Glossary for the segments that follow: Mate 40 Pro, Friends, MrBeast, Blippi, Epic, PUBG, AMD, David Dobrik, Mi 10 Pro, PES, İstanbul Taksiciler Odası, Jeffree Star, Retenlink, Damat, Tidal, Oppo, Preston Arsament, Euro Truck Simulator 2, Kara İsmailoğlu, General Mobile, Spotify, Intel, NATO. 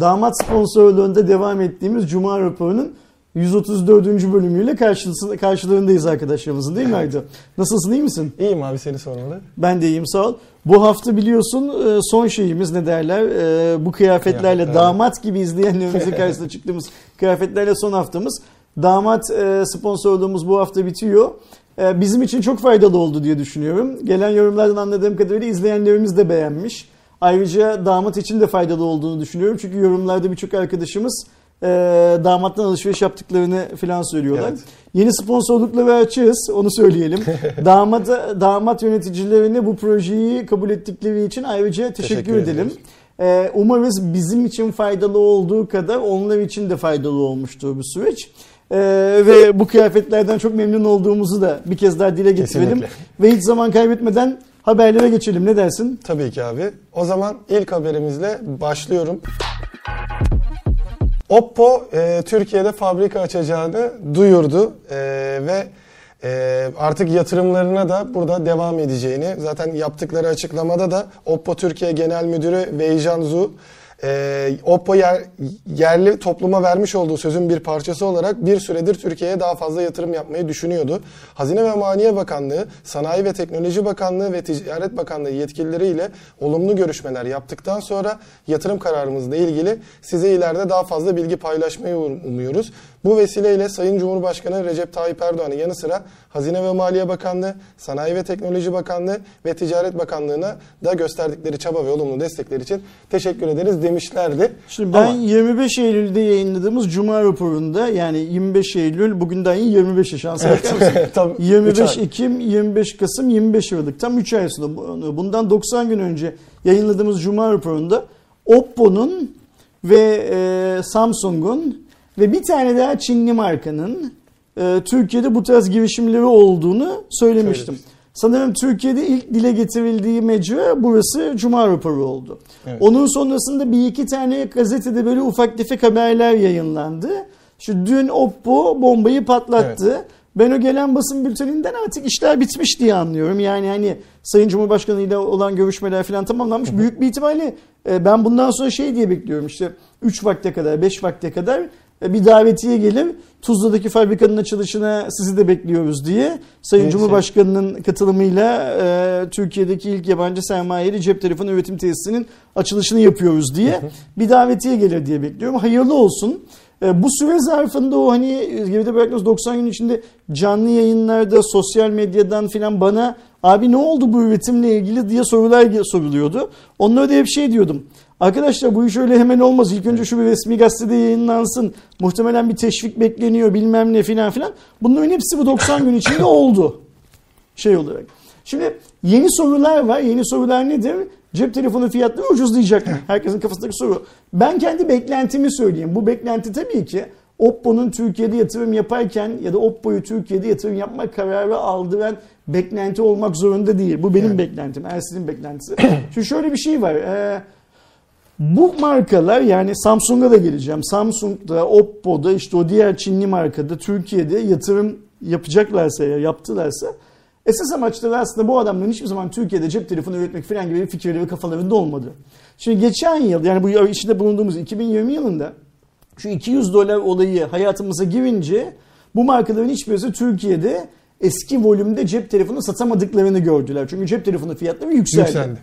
Damat sponsorluğunda devam ettiğimiz Cuma raporunun 134. bölümüyle karşılarındayız arkadaşlarımızın, değil mi Aydo? Nasılsın, iyi misin? İyiyim abi, seni sormalı. Ben de iyiyim, sağ ol. Bu hafta biliyorsun son şeyimiz ne derler, bu kıyafetlerle damat gibi izleyenlerimizin karşısına çıktığımız kıyafetlerle son haftamız. Damat sponsorluğumuz bu hafta bitiyor. Bizim için çok faydalı oldu diye düşünüyorum. Gelen yorumlardan anladığım kadarıyla izleyenlerimiz de beğenmiş. Ayrıca damat için de faydalı olduğunu düşünüyorum. Çünkü yorumlarda birçok arkadaşımız damattan alışveriş yaptıklarını filan söylüyorlar. Evet. Yeni sponsorlukları açığız, onu söyleyelim. Damat yöneticilerine bu projeyi kabul ettikleri için ayrıca teşekkür edelim. Umarız bizim için faydalı olduğu kadar onlar için de faydalı olmuştur bu süreç. Ve bu kıyafetlerden çok memnun olduğumuzu da bir kez daha dile getirelim. Kesinlikle. Ve hiç zaman kaybetmeden haberlere geçelim, ne dersin? Tabii ki abi. O zaman ilk haberimizle başlıyorum. Oppo Türkiye'de fabrika açacağını duyurdu ve artık yatırımlarına da burada devam edeceğini, zaten yaptıkları açıklamada da Oppo Türkiye Genel Müdürü Wei Janzu, Oppo yerli topluma vermiş olduğu sözün bir parçası olarak bir süredir Türkiye'ye daha fazla yatırım yapmayı düşünüyordu. Hazine ve Maliye Bakanlığı, Sanayi ve Teknoloji Bakanlığı ve Ticaret Bakanlığı yetkilileriyle olumlu görüşmeler yaptıktan sonra yatırım kararımızla ilgili size ileride daha fazla bilgi paylaşmayı umuyoruz. Bu vesileyle Sayın Cumhurbaşkanı Recep Tayyip Erdoğan'ın yanı sıra Hazine ve Maliye Bakanlığı, Sanayi ve Teknoloji Bakanlığı ve Ticaret Bakanlığı'na da gösterdikleri çaba ve olumlu destekleri için teşekkür ederiz demişlerdi. Şimdi ben 25 Eylül'de yayınladığımız Cuma raporunda, yani 25 Eylül bugün daha iyi 25 şansa bakar mısın? 25 Ekim, 25 Kasım, 25 Aralık, tam 3 ay sonra bundan 90 gün önce yayınladığımız Cuma raporunda Oppo'nun ve Samsung'un ve bir tane daha Çinli markanın Türkiye'de bu tarz girişimleri olduğunu söylemiştim. Sanırım Türkiye'de ilk dile getirildiği mecra burası, Cuma raporu oldu. Evet. Onun sonrasında bir iki tane gazetede böyle ufak tefek haberler yayınlandı. Şu dün Oppo bombayı patlattı. Evet. Ben o gelen basın bülteninden artık işler bitmiş diye anlıyorum. Yani hani Sayın Cumhurbaşkanı ile olan görüşmeler falan tamamlanmış. Hı-hı. Büyük bir ihtimalle ben bundan sonra şey diye bekliyorum, işte 3 vakte kadar, 5 vakte kadar bir davetiye gelir, Tuzla'daki fabrikanın açılışına sizi de bekliyoruz diye Sayın Cumhurbaşkanı'nın katılımıyla Türkiye'deki ilk yabancı sermayeli cep telefonu üretim tesisinin açılışını yapıyoruz diye bir davetiye gelir diye bekliyorum. Hayırlı olsun. Bu süre zarfında o hani geride bıraktığımız 90 gün içinde canlı yayınlarda, sosyal medyadan filan bana abi ne oldu bu üretimle ilgili diye sorular soruluyordu. Onlara da hep şey diyordum. Arkadaşlar bu iş öyle hemen olmaz. İlk önce şu bir resmi gazetede yayınlansın. Muhtemelen bir teşvik bekleniyor bilmem ne filan filan. Bunların hepsi bu 90 gün içinde oldu. Şey olarak. Şimdi yeni sorular var. Yeni sorular nedir? Cep telefonu fiyatları ucuzlayacak mı? Herkesin kafasındaki soru. Ben kendi beklentimi söyleyeyim. Bu beklenti tabii ki Oppo'nun Türkiye'de yatırım yaparken ya da Oppo'yu Türkiye'de yatırım yapma kararı aldıran beklenti olmak zorunda değil. Bu benim beklentim. Ersin'in beklentisi. Çünkü şöyle bir şey var. Bu markalar, yani Samsung'a da geleceğim. Samsung'da, Oppo'da, işte o diğer Çinli markada Türkiye'de yatırım yapacaklarsa, yaptılarsa esas amaçları aslında bu adamların hiçbir zaman Türkiye'de cep telefonu üretmek falan gibi bir fikirleri kafalarında olmadı. Şimdi geçen yıl, yani bu içinde bulunduğumuz 2020 yılında şu $200 olayı hayatımıza girince bu markaların hiçbirisi Türkiye'de eski volümde cep telefonu satamadıklarını gördüler. Çünkü cep telefonu fiyatları yükseldi.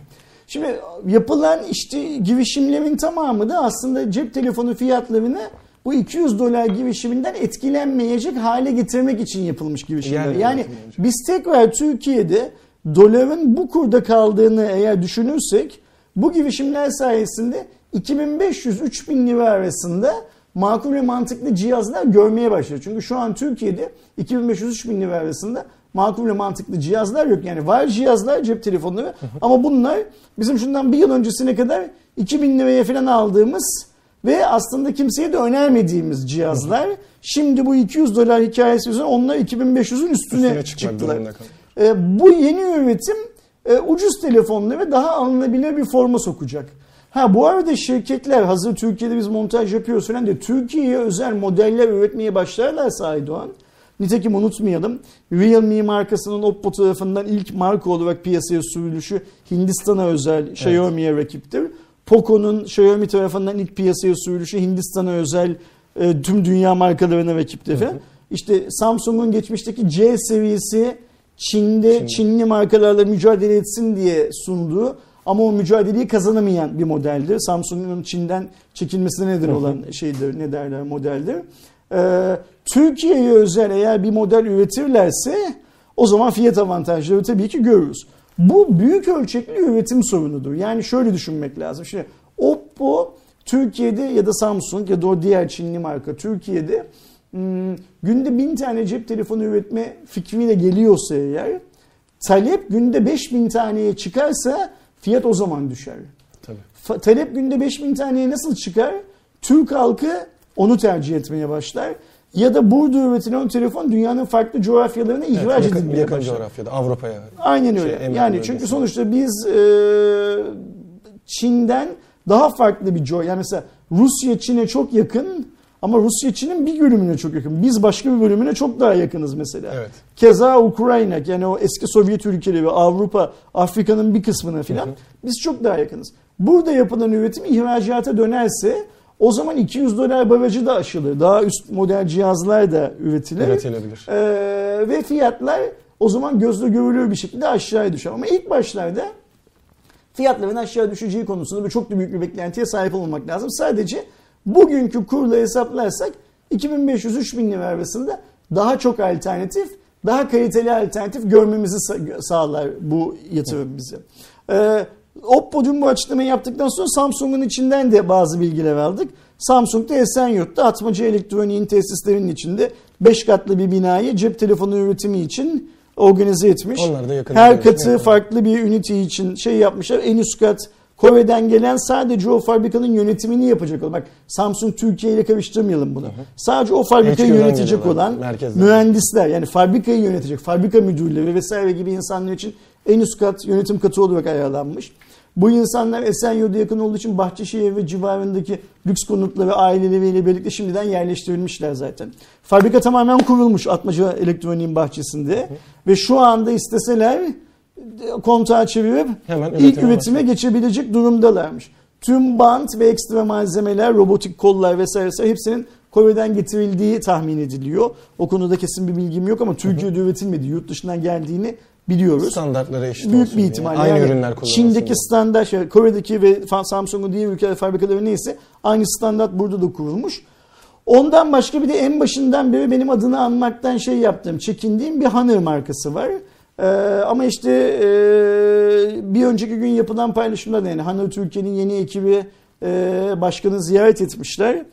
Şimdi yapılan işte girişimlerin tamamı da aslında cep telefonu fiyatlarını bu $200 girişiminden etkilenmeyecek hale getirmek için yapılmış girişimler. Yani biz tekrar Türkiye'de doların bu kurda kaldığını eğer düşünürsek bu girişimler sayesinde 2500-3000 lira arasında makul ve mantıklı cihazlar görmeye başlıyor. Çünkü şu an Türkiye'de 2500-3000 lira arasında makul ve mantıklı cihazlar yok. Yani var cihazlar, cep telefonları ama bunlar bizim şundan bir yıl öncesine kadar 2000 liraya falan aldığımız ve aslında kimseye de önermediğimiz cihazlar. Şimdi bu $200 hikayesi yüzünden onlar 2500'ün üstüne çıktılar. Bu yeni üretim ucuz telefonları ve daha alınabilir bir forma sokacak. Bu arada şirketler hazır Türkiye'de biz montaj yapıyoruz falan diye Türkiye'ye özel modeller üretmeye başlarlarsa Aydoğan, Nitekim unutmayalım, Realme markasının Oppo tarafından ilk marka olarak piyasaya sürülüşü Hindistan'a özel Xiaomi'ye rakiptir. Poco'nun Xiaomi tarafından ilk piyasaya sürülüşü Hindistan'a özel tüm dünya markalarına rakiptir. Hı hı. İşte Samsung'un geçmişteki C serisi Çin'de Çinli markalarla mücadele etsin diye sunduğu ama o mücadeleyi kazanamayan bir modeldir. Samsung'un Çin'den çekilmesine neden olan şeydir, ne derler, modeldir. Türkiye'ye özel eğer bir model üretirlerse o zaman fiyat avantajları tabii ki görürüz. Bu büyük ölçekli üretim sorunudur. Yani şöyle düşünmek lazım. Şimdi Oppo Türkiye'de ya da Samsung ya da o diğer Çinli marka Türkiye'de günde 1000 tane cep telefonu üretme fikriyle geliyorsa eğer, talep günde 5000 taneye çıkarsa fiyat o zaman düşer. Tabii. Talep günde 5000 taneye nasıl çıkar? Türk halkı onu tercih etmeye başlar. Ya da burada üretilen telefon dünyanın farklı coğrafyalarına ihraç edilmeye yakın başlar. Coğrafyada, Avrupa'ya. Aynen öyle. Yani çünkü bölgesine. Sonuçta biz Çin'den daha farklı bir coğrafya. Yani mesela Rusya Çin'e çok yakın. Ama Rusya Çin'in bir bölümüne çok yakın. Biz başka bir bölümüne çok daha yakınız mesela. Evet. Keza Ukrayna, yani o eski Sovyet ülkeleri ve Avrupa, Afrika'nın bir kısmına filan biz çok daha yakınız. Burada yapılan üretim ihracata dönerse o zaman $200 barajı da aşılır. Daha üst model cihazlar da üretilir. Üretilebilir. Ve fiyatlar o zaman gözle görülür bir şekilde aşağıya düşer. Ama ilk başlarda fiyatların aşağı düşeceği konusunda çok da büyük bir beklentiye sahip olmak lazım. Sadece bugünkü kurla hesaplarsak 2500-3000 lira arasında daha çok alternatif, daha kaliteli alternatif görmemizi sağlar bu yatırım bize. Oppo dün bu açıklamayı yaptıktan sonra Samsung'un içinden de bazı bilgiler aldık. Samsung'da Esenyurt'ta Atmaca Elektronik'in tesislerinin içinde 5 katlı bir binayı cep telefonu üretimi için organize etmiş. Her katı farklı bir ünite için şey yapmışlar. En üst kat Kore'den gelen sadece o fabrikanın yönetimini yapacak olan. Bak Samsung Türkiye ile karıştırmayalım bunu. Hı hı. Sadece o fabrikayı yönetecek olan mühendisler, yani fabrikayı yönetecek, fabrika müdürleri vesaire gibi insanlar için en üst kat yönetim katı olarak ayarlanmış. Bu insanlar Esenyurt'a yakın olduğu için Bahçeşehir ve civarındaki lüks konutları ve aileleriyle birlikte şimdiden yerleştirilmişler zaten. Fabrika tamamen kurulmuş Atmaca Elektronik'in bahçesinde. Hı hı. Ve şu anda isteseler kontağı çevirip hemen ilk üretime geçebilecek durumdalarmış. Tüm bant ve ekstra malzemeler, robotik kollar vesaire hepsinin Kore'den getirildiği tahmin ediliyor. O konuda kesin bir bilgim yok ama Türkiye'de üretilmediği, yurt dışından geldiğini biliyoruz. Standartlara eşit büyük olsun bir ihtimalle. Aynı ürünler kullanılsın. Çin'deki standart, Kore'deki ve Samsung'un diğer ülkeler fabrikaları neyse aynı standart burada da kurulmuş. Ondan başka bir de en başından beri benim adını anmaktan çekindiğim bir Honor markası var. Ama işte bir önceki gün yapılan paylaşımlarda yani Honor Türkiye'nin yeni ekibi başkanı ziyaret etmişler.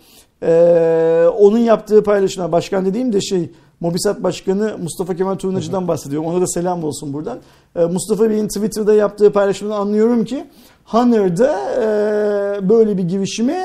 Onun yaptığı paylaşımlar, başkan dediğim de Mobisat Başkanı Mustafa Kemal Turnacı'dan bahsediyorum. Ona da selam olsun buradan. Mustafa Bey'in Twitter'da yaptığı paylaşımdan anlıyorum ki Honor'da böyle bir girişimi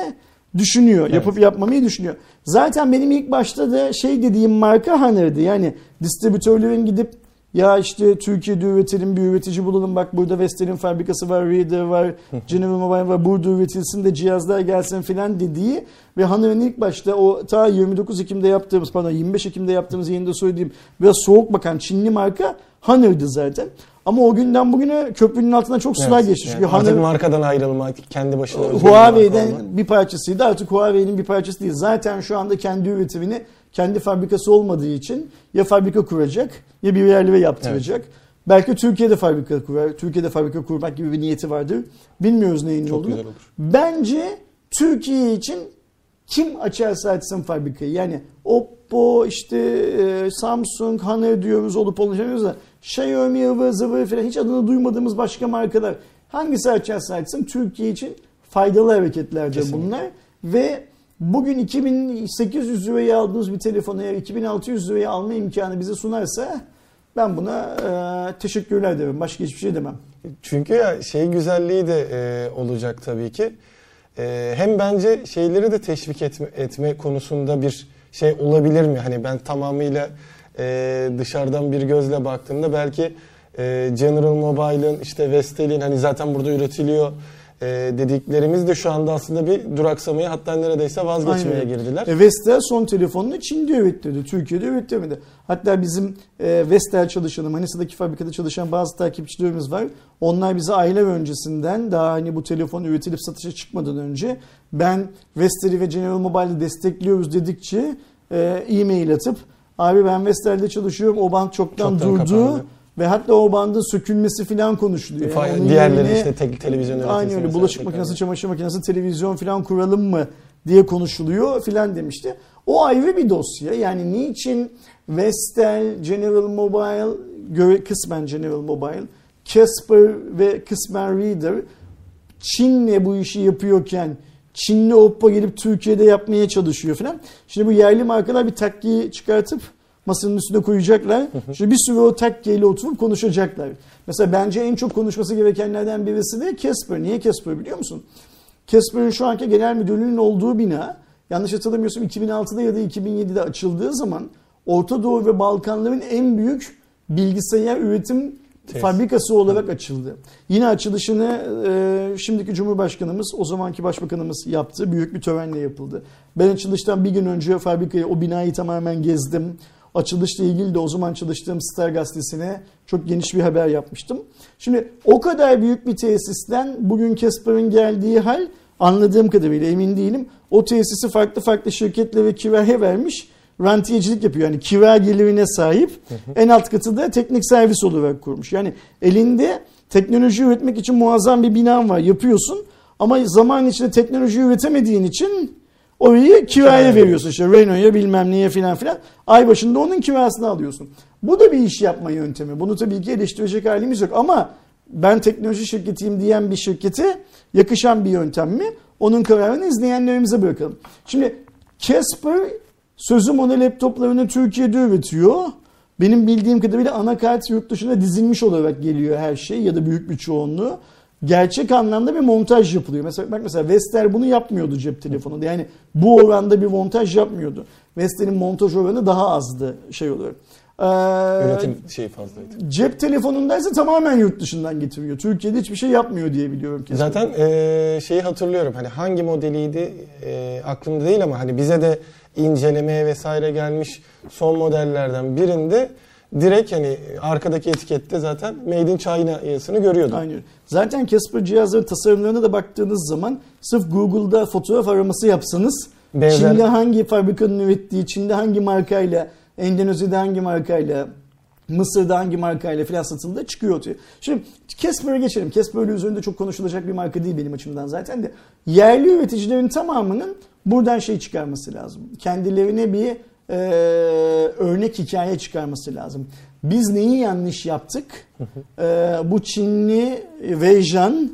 düşünüyor. Evet. Yapıp yapmamayı düşünüyor. Zaten benim ilk başta da dediğim marka Honor'dı. Yani distribütörlerin gidip ya işte Türkiye'de üretelim, bir üretici bulalım. Bak burada Vestel'in fabrikası var, Reader var, General Mobile var. Burada üretilsin de cihazlar gelsin filan dediği ve Honor'ın ilk başta o 25 Ekim'de yaptığımız yayında söylediğim biraz soğuk bakan Çinli marka Honor'dı zaten. Ama o günden bugüne köprünün altına çok sular geçti. Yani artık Honor, markadan ayrılmak, kendi başına Huawei'den bir parçasıydı. Artık Huawei'nin bir parçası değil. Zaten şu anda kendi üretimini kendi fabrikası olmadığı için ya fabrika kuracak ya bir yerliğe yaptıracak. Evet. Belki Türkiye'de fabrika kurar. Türkiye'de fabrika kurmak gibi bir niyeti vardır. Bilmiyoruz neyin olduğunu. Güzel olur. Bence Türkiye için kim açarsa açsın fabrikayı. Yani Oppo, Samsung, Honor diyoruz, olup olacağımız da Xiaomi, Huawei falan hiç adını duymadığımız başka markalar. Hangisi açarsa açsın Türkiye için faydalı hareketlerdir bunlar. Ve bugün 2800 liraya aldığımız bir telefonu eğer 2600 liraya alma imkanı bize sunarsa ben buna teşekkürler derim. Başka hiçbir şey demem. Çünkü güzelliği de olacak tabii ki. Hem bence şeyleri de teşvik etme konusunda bir olabilir mi? Hani ben tamamıyla dışarıdan bir gözle baktığımda belki General Mobile'ın Vestel'in zaten burada üretiliyor. dediklerimiz de şu anda aslında bir duraksamaya, hatta neredeyse vazgeçmeye girdiler. Vestel son telefonunu Çin'de üretildi, Türkiye'de üretilmedi. Hatta bizim Vestel çalışanı, Manisa'daki fabrikada çalışan bazı takipçilerimiz var. Onlar bize aylar öncesinden, daha hani bu telefon üretilip satışa çıkmadan önce, ben Vestel'i ve General Mobile'ı destekliyoruz dedikçe e-mail atıp, abi ben Vestel'de çalışıyorum, o band çoktan durdu. Kapandı. Ve hatta o bandın sökülmesi filan konuşuluyor. Yani diğerleri işte televizyon üreticisi. Aynı öyle bulaşık makinesi, çamaşır makinesi, televizyon filan kuralım mı diye konuşuluyor filan demişti. O ayrı bir dosya. Yani niçin Vestel, General Mobile, kısmen General Mobile, Casper ve kısmen Reader Çin'le bu işi yapıyorken Çinli Oppo gelip Türkiye'de yapmaya çalışıyor filan. Şimdi bu yerli markalar bir takkiyi çıkartıp masanın üstüne koyacaklar. Şimdi bir sürü o takkeyle oturup konuşacaklar. Mesela bence en çok konuşması gerekenlerden birisi de Casper. Niye Casper biliyor musun? Casper'ın şu anki genel müdürlüğünün olduğu bina, yanlış hatırlamıyorsam 2006'da ya da 2007'de açıldığı zaman Orta Doğu ve Balkanların en büyük bilgisayar üretim fabrikası olarak açıldı. Yine açılışını şimdiki Cumhurbaşkanımız, o zamanki Başbakanımız yaptı. Büyük bir törenle yapıldı. Ben açılıştan bir gün önce fabrikayı, o binayı tamamen gezdim. Açılışla ilgili de o zaman çalıştığım Star gazetesine çok geniş bir haber yapmıştım. Şimdi o kadar büyük bir tesisten bugün Casper'ın geldiği hal, anladığım kadarıyla, emin değilim. O tesisi farklı farklı şirketlere kiraya vermiş, rantiyecilik yapıyor. Yani kira gelirine sahip, en alt katı da teknik servis olarak kurmuş. Yani elinde teknoloji üretmek için muazzam bir binan var, yapıyorsun. Ama zaman içinde teknoloji üretemediğin için orayı kiraya veriyorsun, işte Renault'ya bilmem neye filan filan. Ay başında onun kirasını alıyorsun. Bu da bir iş yapma yöntemi. Bunu tabii ki eleştirecek halimiz yok ama ben teknoloji şirketiyim diyen bir şirkete yakışan bir yöntem mi? Onun kararını izleyenlerimize bırakalım. Şimdi Casper, sözüm ona, laptoplarını Türkiye'de üretiyor. Benim bildiğim kadarıyla anakart yurt dışına dizilmiş olarak geliyor her şey ya da büyük bir çoğunluğu. Gerçek anlamda bir montaj yapılıyor. Mesela bak, mesela Vestel bunu yapmıyordu cep telefonunda. Yani bu oranda bir montaj yapmıyordu. Vestel'in montaj oranı daha azdı şey olarak. Üretim şeyi fazlaydı. Cep telefonundaysa tamamen yurt dışından getiriyor. Türkiye'de hiçbir şey yapmıyor diye biliyorum kesin. Zaten şeyi hatırlıyorum. Hani hangi modeliydi aklımda değil ama hani bize de incelemeye vesaire gelmiş son modellerden birinde direkt hani arkadaki etikette zaten Made in China yazısını görüyordum. Aynen. Zaten Casper cihazların tasarımlarına da baktığınız zaman sırf Google'da fotoğraf araması yapsanız benzer. Çin'de hangi fabrikanın ürettiği, Çin'de hangi markayla, Endonezya'da hangi markayla, Mısır'da hangi markayla filan satıldığı çıkıyor ortaya. Şimdi Casper'a geçelim. Casper'ın üzerinde çok konuşulacak bir marka değil benim açımdan zaten de. Yerli üreticilerin tamamının buradan şey çıkarması lazım. Kendilerine bir örnek hikaye çıkarması lazım. Biz neyi yanlış yaptık? Bu Çinli Wei Janzu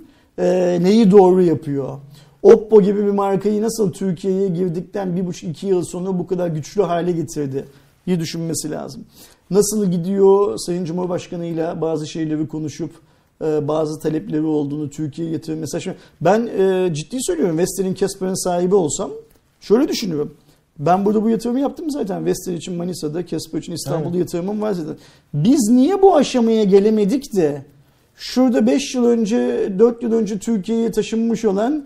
neyi doğru yapıyor? Oppo gibi bir markayı nasıl Türkiye'ye girdikten 1,5-2 yıl sonra bu kadar güçlü hale getirdi diye düşünmesi lazım. Nasıl gidiyor Sayın Cumhurbaşkanı'yla bazı şeyleri konuşup bazı talepleri olduğunu Türkiye'ye getirir. Mesela şimdi ben ciddi söylüyorum, Vestel'in, Casper'ın sahibi olsam şöyle düşünüyorum. Ben burada bu yatırımı yaptım zaten. Vestel için Manisa'da, Casper için İstanbul'da yatırımım var zaten. Biz niye bu aşamaya gelemedik de şurada 5 yıl önce, 4 yıl önce Türkiye'ye taşınmış olan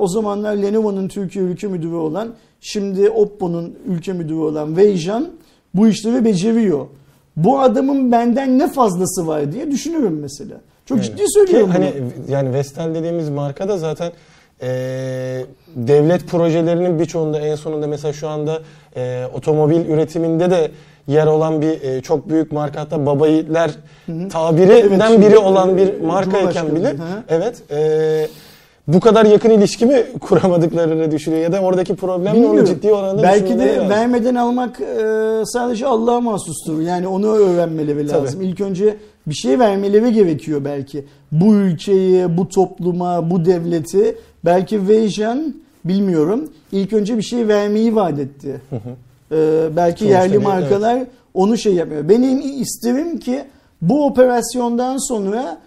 o zamanlar Lenovo'nun Türkiye ülke müdürü olan, şimdi Oppo'nun ülke müdürü olan Wei Janzu bu işleri beceriyor. Bu adamın benden ne fazlası var diye düşünüyorum mesela. Çok ciddi söylüyorum. Hani yani Vestel dediğimiz marka da zaten devlet projelerinin birçoğunda, en sonunda mesela şu anda otomobil üretiminde de yer olan bir çok büyük marka, hatta baba yiğitler tabirinden biri olan bir markayken bile bu kadar yakın ilişki mi kuramadıklarını düşünüyor ya da oradaki problemle onu ciddi oranda belki de lazım. Vermeden almak sadece Allah'a mahsustur. Yani onu öğrenmeleri lazım. İlk önce bir şey vermeleri gerekiyor belki. Bu ülkeyi, bu topluma, bu devleti belki Wei Janzu, bilmiyorum, İlk önce bir şey vermeyi vaat etti. Belki sonuçta yerli markalar onu şey yapmıyor. Benim isterim ki bu operasyondan sonra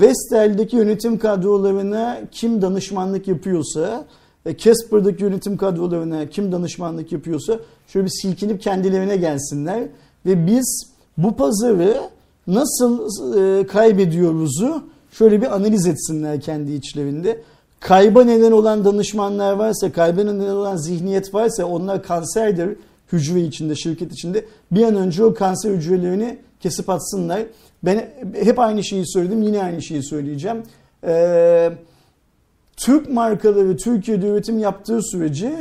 Vestel'deki yönetim kadrolarına kim danışmanlık yapıyorsa, Casper'daki yönetim kadrolarına kim danışmanlık yapıyorsa şöyle bir silkinip kendilerine gelsinler ve biz bu pazarı nasıl kaybediyoruzu şöyle bir analiz etsinler kendi içlerinde. Kayba neden olan danışmanlar varsa, kayba neden olan zihniyet varsa onlar kanserdir hücre içinde, şirket içinde. Bir an önce o kanser hücrelerini kesip atsınlar. Ben hep aynı şeyi söyledim, yine aynı şeyi söyleyeceğim. Türk markaları Türkiye'de üretim yaptığı sürece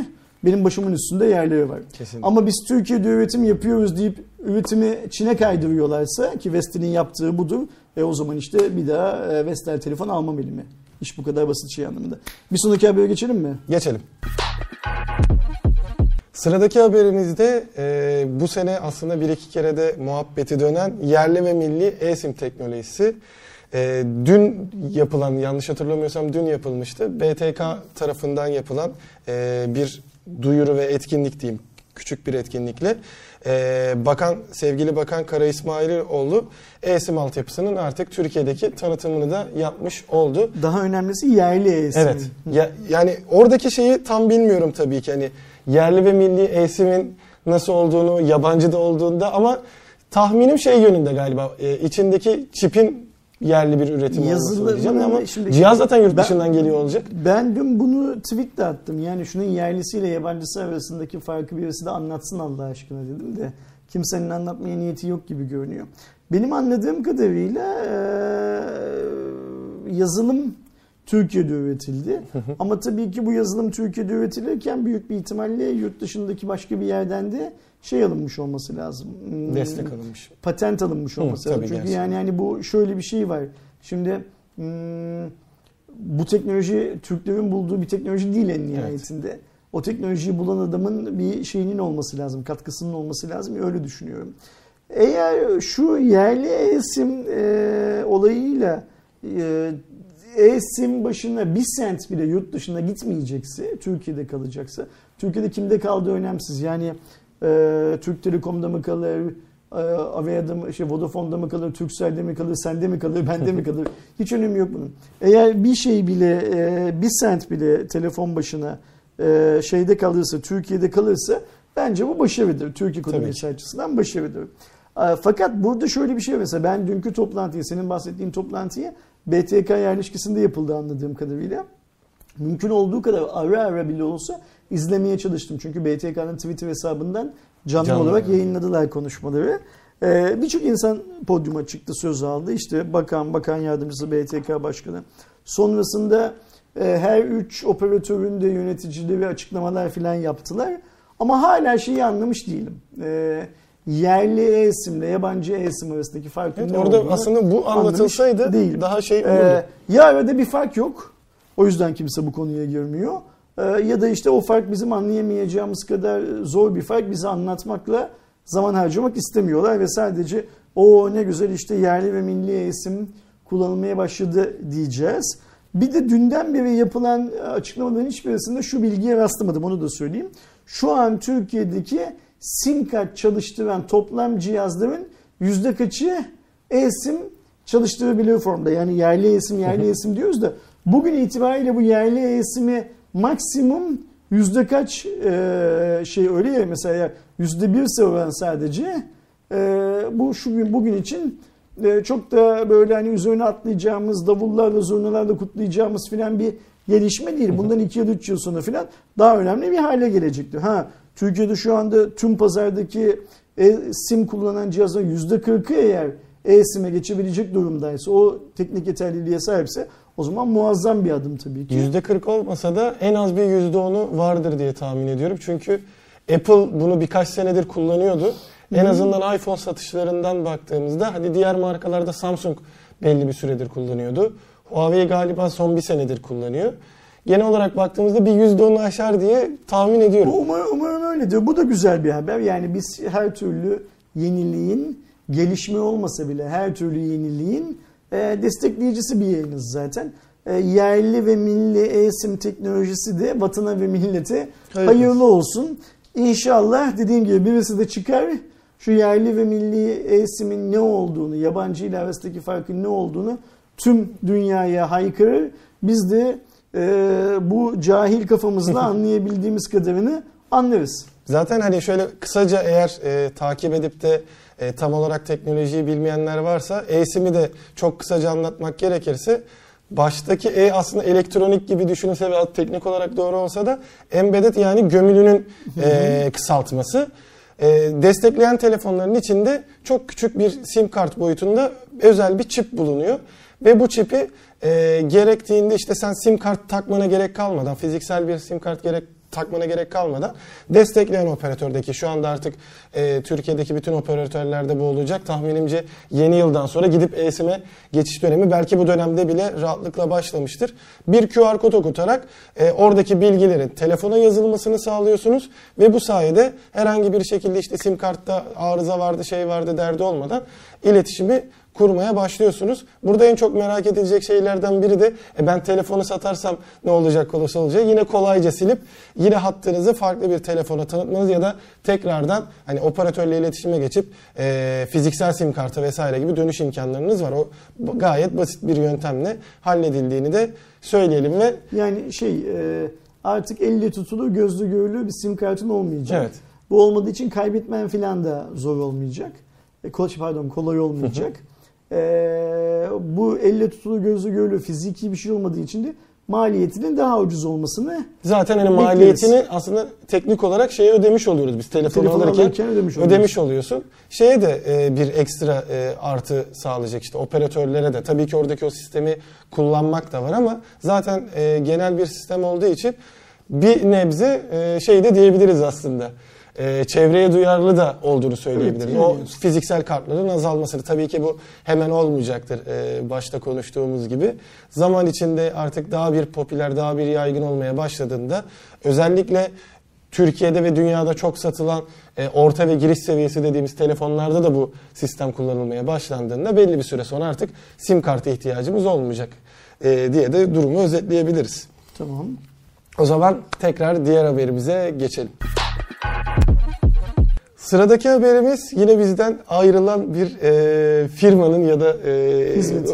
benim başımın üstünde yerleri var. Kesinlikle. Ama biz Türkiye'de üretim yapıyoruz deyip üretimi Çin'e kaydırıyorlarsa ki Vestel'in yaptığı budur. O zaman işte bir daha Vestel telefon almam elime. İş bu kadar basit şey anlamında. Bir sonraki habere geçelim mi? Geçelim. Sıradaki haberimizde bu sene aslında bir iki kere de muhabbeti dönen yerli ve milli eSIM teknolojisi. Dün yapılan, yanlış hatırlamıyorsam dün yapılmıştı. BTK tarafından yapılan bir duyuru ve etkinlik diyeyim, küçük bir etkinlikle. Sevgili Bakan Kara İsmailoğlu eSIM altyapısının artık Türkiye'deki tanıtımını da yapmış oldu. Daha önemlisi yerli eSIM. Evet. Yani oradaki şeyi tam bilmiyorum tabii ki. Hani yerli ve milli eSIM'in nasıl olduğunu, yabancı da olduğunda, ama tahminim şey yönünde galiba. İçindeki çipin yerli bir üretim yazılımı, ama şimdi cihaz zaten yurt dışından geliyor olacak. Ben dün bunu tweet'te attım. Yani şunun yerlisiyle yabancısı arasındaki farkı birisi de anlatsın Allah aşkına dedim de kimsenin anlatmaya niyeti yok gibi görünüyor. Benim anladığım kadarıyla yazılım Türkiye'de üretildi. Ama tabii ki bu yazılım Türkiye'de üretilirken büyük bir ihtimalle yurt dışındaki başka bir yerden de şey alınmış olması lazım. Destek alınmış. Patent alınmış olması lazım. Çünkü gerçekten. Yani bu şöyle bir şey var. Şimdi bu teknoloji Türklerin bulduğu bir teknoloji değil en nihayetinde. Evet. O teknolojiyi bulan adamın bir şeyinin olması lazım. Katkısının olması lazım. Öyle düşünüyorum. Eğer şu yerli eSIM olayıyla eSIM başına 1 sent bile yurt dışına gitmeyecekse, Türkiye'de kalacaksa, Türkiye'de kimde kaldığı önemsiz. Yani Türk Telekom'da mı kalır, Avea'da mı, Vodafone'da mı kalır, Turkcell'de mi kalır, sende mi kalır, bende mi kalır? Hiç önemi yok bunun. Eğer bir şey bile, 1 sent bile telefon başına şeyde kalırsa, Türkiye'de kalırsa bence bu başarıdır. Türk ekonomisi açısından başarıdır. Fakat burada şöyle bir şey mesela, ben dünkü toplantıyı, senin bahsettiğin toplantıyı BTK yerleşkesinde yapıldı anladığım kadarıyla. Mümkün olduğu kadar ara bile olsa izlemeye çalıştım. Çünkü BTK'nın Twitter hesabından canlı olarak yayınladılar konuşmaları. Birçok insan podyuma çıktı, söz aldı. İşte bakan yardımcısı, BTK başkanı. Sonrasında her 3 operatörün de yöneticileri açıklamalar filan yaptılar. Ama hala şeyi anlamış değilim. Yerli eSIM ile yabancı eSIM arasındaki farkın ne orada olduğunu aslında bu anlatılsaydı değil. Daha şey olurdu. Ya arada bir fark yok. O yüzden kimse bu konuya girmiyor. Ya da işte o fark bizim anlayamayacağımız kadar zor bir fark. Bizi anlatmakla zaman harcamak istemiyorlar ve sadece o ne güzel işte yerli ve milli eSIM kullanılmaya başladı diyeceğiz. Bir de dünden beri yapılan açıklamaların hiçbirisinde şu bilgiye rastlamadım, onu da söyleyeyim. Şu an Türkiye'deki SIM kart çalıştıran toplam cihazların yüzde kaçı eSIM çalıştırabiliyor formda. Yani yerli eSIM diyoruz da bugün itibariyle bu yerli eSIM'i maksimum yüzde kaç öyle ya, mesela %1 oran sadece bu bugün için çok da böyle hani üzerine atlayacağımız, davullarla zurnalarla kutlayacağımız filan bir gelişme değil. Bundan 2 ya da 3 yıl sonra filan daha önemli bir hale gelecektir. Türkiye'de şu anda tüm pazardaki SIM kullanan cihazların %40'ı eğer eSIM'e geçebilecek durumdaysa, o teknik yeterliliğe sahipse, o zaman muazzam bir adım tabii ki. %40 olmasa da en az bir %10'u vardır diye tahmin ediyorum. Çünkü Apple bunu birkaç senedir kullanıyordu. En azından iPhone satışlarından baktığımızda, hadi diğer markalarda Samsung belli bir süredir kullanıyordu. Huawei galiba son bir senedir kullanıyor. Genel olarak baktığımızda bir %10'u aşar diye tahmin ediyorum. Umarım öyle diyor. Bu da güzel bir haber. Yani biz her türlü yeniliğin, gelişme olmasa bile her türlü yeniliğin destekleyicisi bir yayınız zaten. Yerli ve milli eSIM teknolojisi de vatana ve millete hayırlı olsun. İnşallah dediğim gibi birisi de çıkar, şu yerli ve milli eSIM'in ne olduğunu, yabancı ile arasındaki farkın ne olduğunu tüm dünyaya haykırır. Biz de bu cahil kafamızla anlayabildiğimiz kadarını anlarız. Zaten hani şöyle kısaca eğer takip edip de tam olarak teknolojiyi bilmeyenler varsa, E'simi de çok kısaca anlatmak gerekirse, baştaki E aslında elektronik gibi düşünülse ve teknik olarak doğru olsa da embedded, yani gömülünün kısaltması. Destekleyen telefonların içinde çok küçük bir sim kart boyutunda özel bir çip bulunuyor. Ve bu çipi gerektiğinde işte sen sim kart takmana gerek kalmadan, fiziksel bir sim kart takmana gerek kalmadan destekleyen operatördeki, şu anda artık Türkiye'deki bütün operatörlerde bu olacak. Tahminimce yeni yıldan sonra gidip eSIM'e geçiş dönemi belki bu dönemde bile rahatlıkla başlamıştır. Bir QR kod okutarak oradaki bilgilerin telefona yazılmasını sağlıyorsunuz ve bu sayede herhangi bir şekilde işte sim kartta arıza vardı, şey vardı derdi olmadan iletişimi kurmaya başlıyorsunuz. Burada en çok merak edilecek şeylerden biri de ben telefonu satarsam ne olacak kolosalca? Yine kolayca silip yine hattınızı farklı bir telefona tanıtmanız ya da tekrardan hani operatörle iletişime geçip fiziksel sim kartı vesaire gibi dönüş imkanlarınız var. O gayet basit bir yöntemle halledildiğini de söyleyelim ve yani artık elle tutulur, gözlü görülür bir sim kartın olmayacak. Evet. Bu olmadığı için kaybetmen falan da zor olmayacak. Kolay olmayacak. Bu elle tutulur, gözle görülür, fiziki bir şey olmadığı için de maliyetinin daha ucuz olmasını zaten hani bekleriz. Maliyetini aslında teknik olarak ödemiş oluyoruz biz. Telefonu alırken ödemiş oluyorsun. Bir ekstra artı sağlayacak işte operatörlere de. Tabii ki oradaki o sistemi kullanmak da var ama zaten genel bir sistem olduğu için bir nebze de diyebiliriz aslında. Çevreye duyarlı da olduğunu söyleyebiliriz. Evet, o fiziksel kartların azalmasını, tabii ki bu hemen olmayacaktır başta konuştuğumuz gibi. Zaman içinde artık daha bir popüler, daha bir yaygın olmaya başladığında özellikle Türkiye'de ve dünyada çok satılan orta ve giriş seviyesi dediğimiz telefonlarda da bu sistem kullanılmaya başlandığında belli bir süre sonra artık sim kartı ihtiyacımız olmayacak diye de durumu özetleyebiliriz. Tamam. O zaman tekrar diğer haberimize geçelim. Sıradaki haberimiz yine bizden ayrılan bir firmanın ya da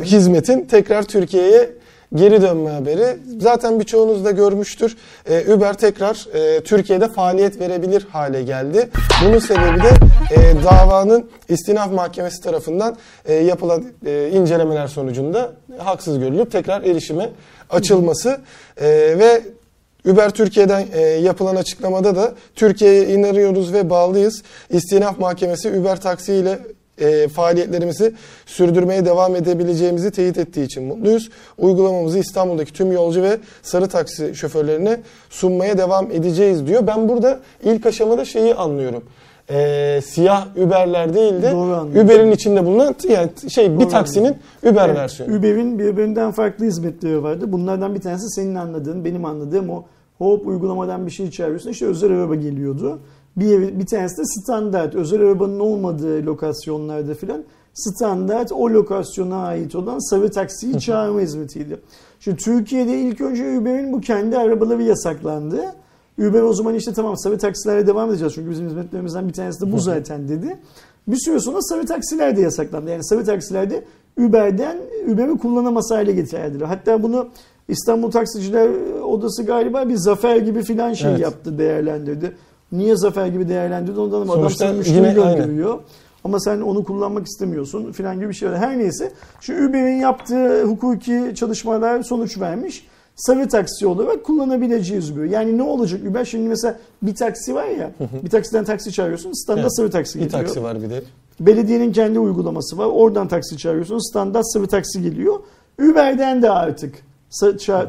hizmetin tekrar Türkiye'ye geri dönme haberi. Zaten birçoğunuz da görmüştür. Uber tekrar Türkiye'de faaliyet verebilir hale geldi. Bunun sebebi de davanın istinaf mahkemesi tarafından yapılan incelemeler sonucunda haksız görülüp tekrar erişime açılması ve Uber Türkiye'den yapılan açıklamada da Türkiye'ye inanıyoruz ve bağlıyız. İstinaf Mahkemesi Uber taksi ile faaliyetlerimizi sürdürmeye devam edebileceğimizi teyit ettiği için mutluyuz. Uygulamamızı İstanbul'daki tüm yolcu ve sarı taksi şoförlerine sunmaya devam edeceğiz diyor. Ben burada ilk aşamada anlıyorum. Siyah Uber'ler değil de Uber'in içinde bulunan bir taksinin Uber versiyonu. Uber'in birbirinden farklı hizmetleri vardı. Bunlardan bir tanesi senin anladığın, benim anladığım o hop uygulamadan bir şey çağırıyorsun. Özel araba geliyordu. Bir tanesi de standart. Özel arabanın olmadığı lokasyonlarda filan standart o lokasyona ait olan sarı taksiyi çağırma hizmetiydi. Şimdi Türkiye'de ilk önce Uber'in bu kendi arabaları yasaklandı. Uber o zaman tamam sarı taksilerle devam edeceğiz çünkü bizim hizmetlerimizden bir tanesi de bu zaten dedi. Bir süre sonra sarı taksiler de yasaklandı. Yani sarı taksiler de Uber'i kullanamaz hale getirdiler. Hatta bunu İstanbul Taksiciler Odası galiba bir zafer gibi filan yaptı, değerlendirdi. Niye zafer gibi değerlendirdi ondan ama adam sana müşteri gönderiyor. Ama sen onu kullanmak istemiyorsun filan gibi bir şey var. Her neyse şu Uber'in yaptığı hukuki çalışmalar sonuç vermiş. Sarı taksi olarak kullanabileceğiz Uber. Yani ne olacak Uber? Şimdi mesela bir taksi var ya, bir taksiden taksi çağırıyorsun, standart sarı taksi geliyor. Bir taksi var bir de. Belediyenin kendi uygulaması var, oradan taksi çağırıyorsun, standart sarı taksi geliyor. Uber'den de artık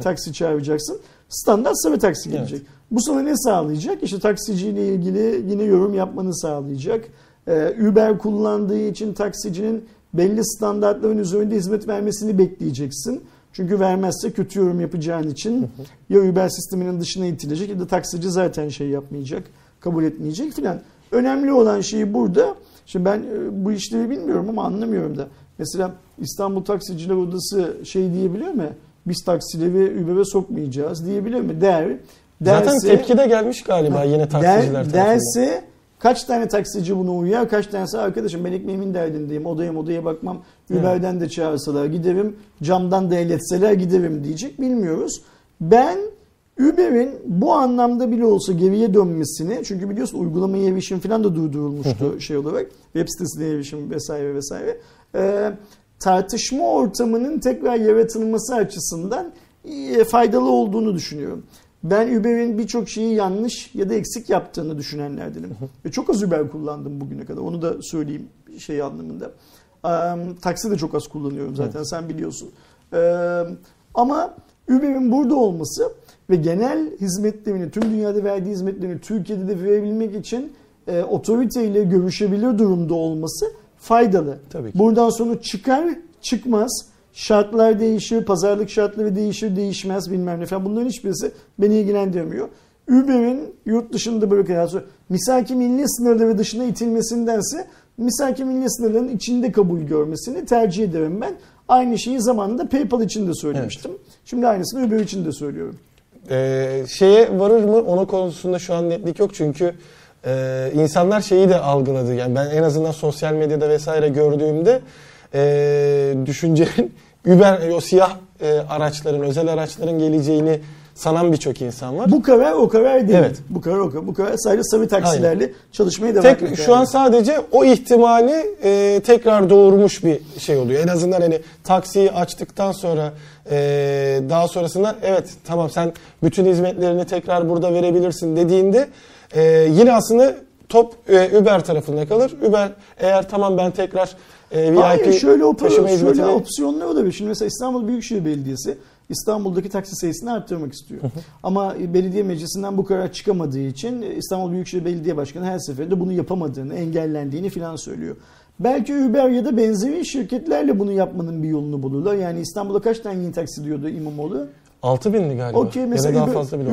taksi çağıracaksın, standart sarı taksi gelecek. Evet. Bu sana ne sağlayacak? Taksiciyle ilgili yine yorum yapmanı sağlayacak. Uber kullandığı için taksicinin belli standartların üzerinde hizmet vermesini bekleyeceksin. Çünkü vermezse kötü yorum yapacağın için ya Uber sisteminin dışına itilecek ya da taksici zaten yapmayacak, kabul etmeyecek filan. Önemli olan şey burada. Şimdi ben bu işleri bilmiyorum ama anlamıyorum da. Mesela İstanbul Taksiciler Odası diyebiliyor mu? Biz taksileri Uber'e sokmayacağız diyebiliyor mu? Derse, zaten tepki de gelmiş galiba yine taksiciler tarafından. Derse kaç tane taksici buna uyar, kaç tanesi arkadaşım ben ekmeğimin derdindeyim, odaya bakmam, Uber'den de çağırsalar giderim, camdan da el etseler giderim diyecek, bilmiyoruz. Ben Uber'in bu anlamda bile olsa geriye dönmesini, çünkü biliyorsun uygulamaya erişim falan da durdurulmuştu şey olarak, web sitesine erişim vesaire vesaire, tartışma ortamının tekrar yaratılması açısından faydalı olduğunu düşünüyorum. Ben Uber'in birçok şeyi yanlış ya da eksik yaptığını düşünenlerdenim. Ve çok az Uber kullandım bugüne kadar, onu da söyleyeyim şey anlamında. Taksi de çok az kullanıyorum zaten, sen biliyorsun. Ama Uber'in burada olması ve genel hizmetlerini, tüm dünyada verdiği hizmetlerini Türkiye'de de verebilmek için otoriteyle görüşebilir durumda olması faydalı. Tabii ki. Buradan sonra çıkar çıkmaz, şartlar değişir, pazarlık şartları değişir değişmez bilmem ne falan, bunların hiçbirisi beni ilgilendirmiyor. Uber'in yurt dışında bırakılması, misaki milli sınırları dışına itilmesindense misaki milli sınırların içinde kabul görmesini tercih ederim ben. Aynı şeyi zamanında PayPal için de söylemiştim. Evet. Şimdi aynısını Uber için de söylüyorum. Şeye varır mı? Onun konusunda şu an netlik yok çünkü insanlar şeyi de algıladı. Yani ben en azından sosyal medyada vesaire gördüğümde düşüncenin Uber, o siyah araçların, özel araçların geleceğini sanan birçok insan var. Bu karar o karar değil. Evet. Bu karar o karar. Bu karar sadece samimi taksilerle çalışmaya devam ediyor. Şu an sadece o ihtimali tekrar doğurmuş bir şey oluyor. En azından hani taksiyi açtıktan sonra daha sonrasında evet tamam sen bütün hizmetlerini tekrar burada verebilirsin dediğinde yine aslında top Uber tarafında kalır. Uber eğer tamam ben tekrar VIP şöyle taşıma hizmetini... Şöyle opsiyonlu olabilir. Şimdi mesela İstanbul Büyükşehir Belediyesi İstanbul'daki taksi sayısını arttırmak istiyor. Ama belediye meclisinden bu karar çıkamadığı için İstanbul Büyükşehir Belediye Başkanı her seferinde bunu yapamadığını, engellendiğini filan söylüyor. Belki Uber ya da benzeri şirketlerle bunu yapmanın bir yolunu bulurlar. Yani İstanbul'a kaç tane yeni taksi diyordu İmamoğlu? 6.000'li galiba. Okey, mesela ya da daha fazla bile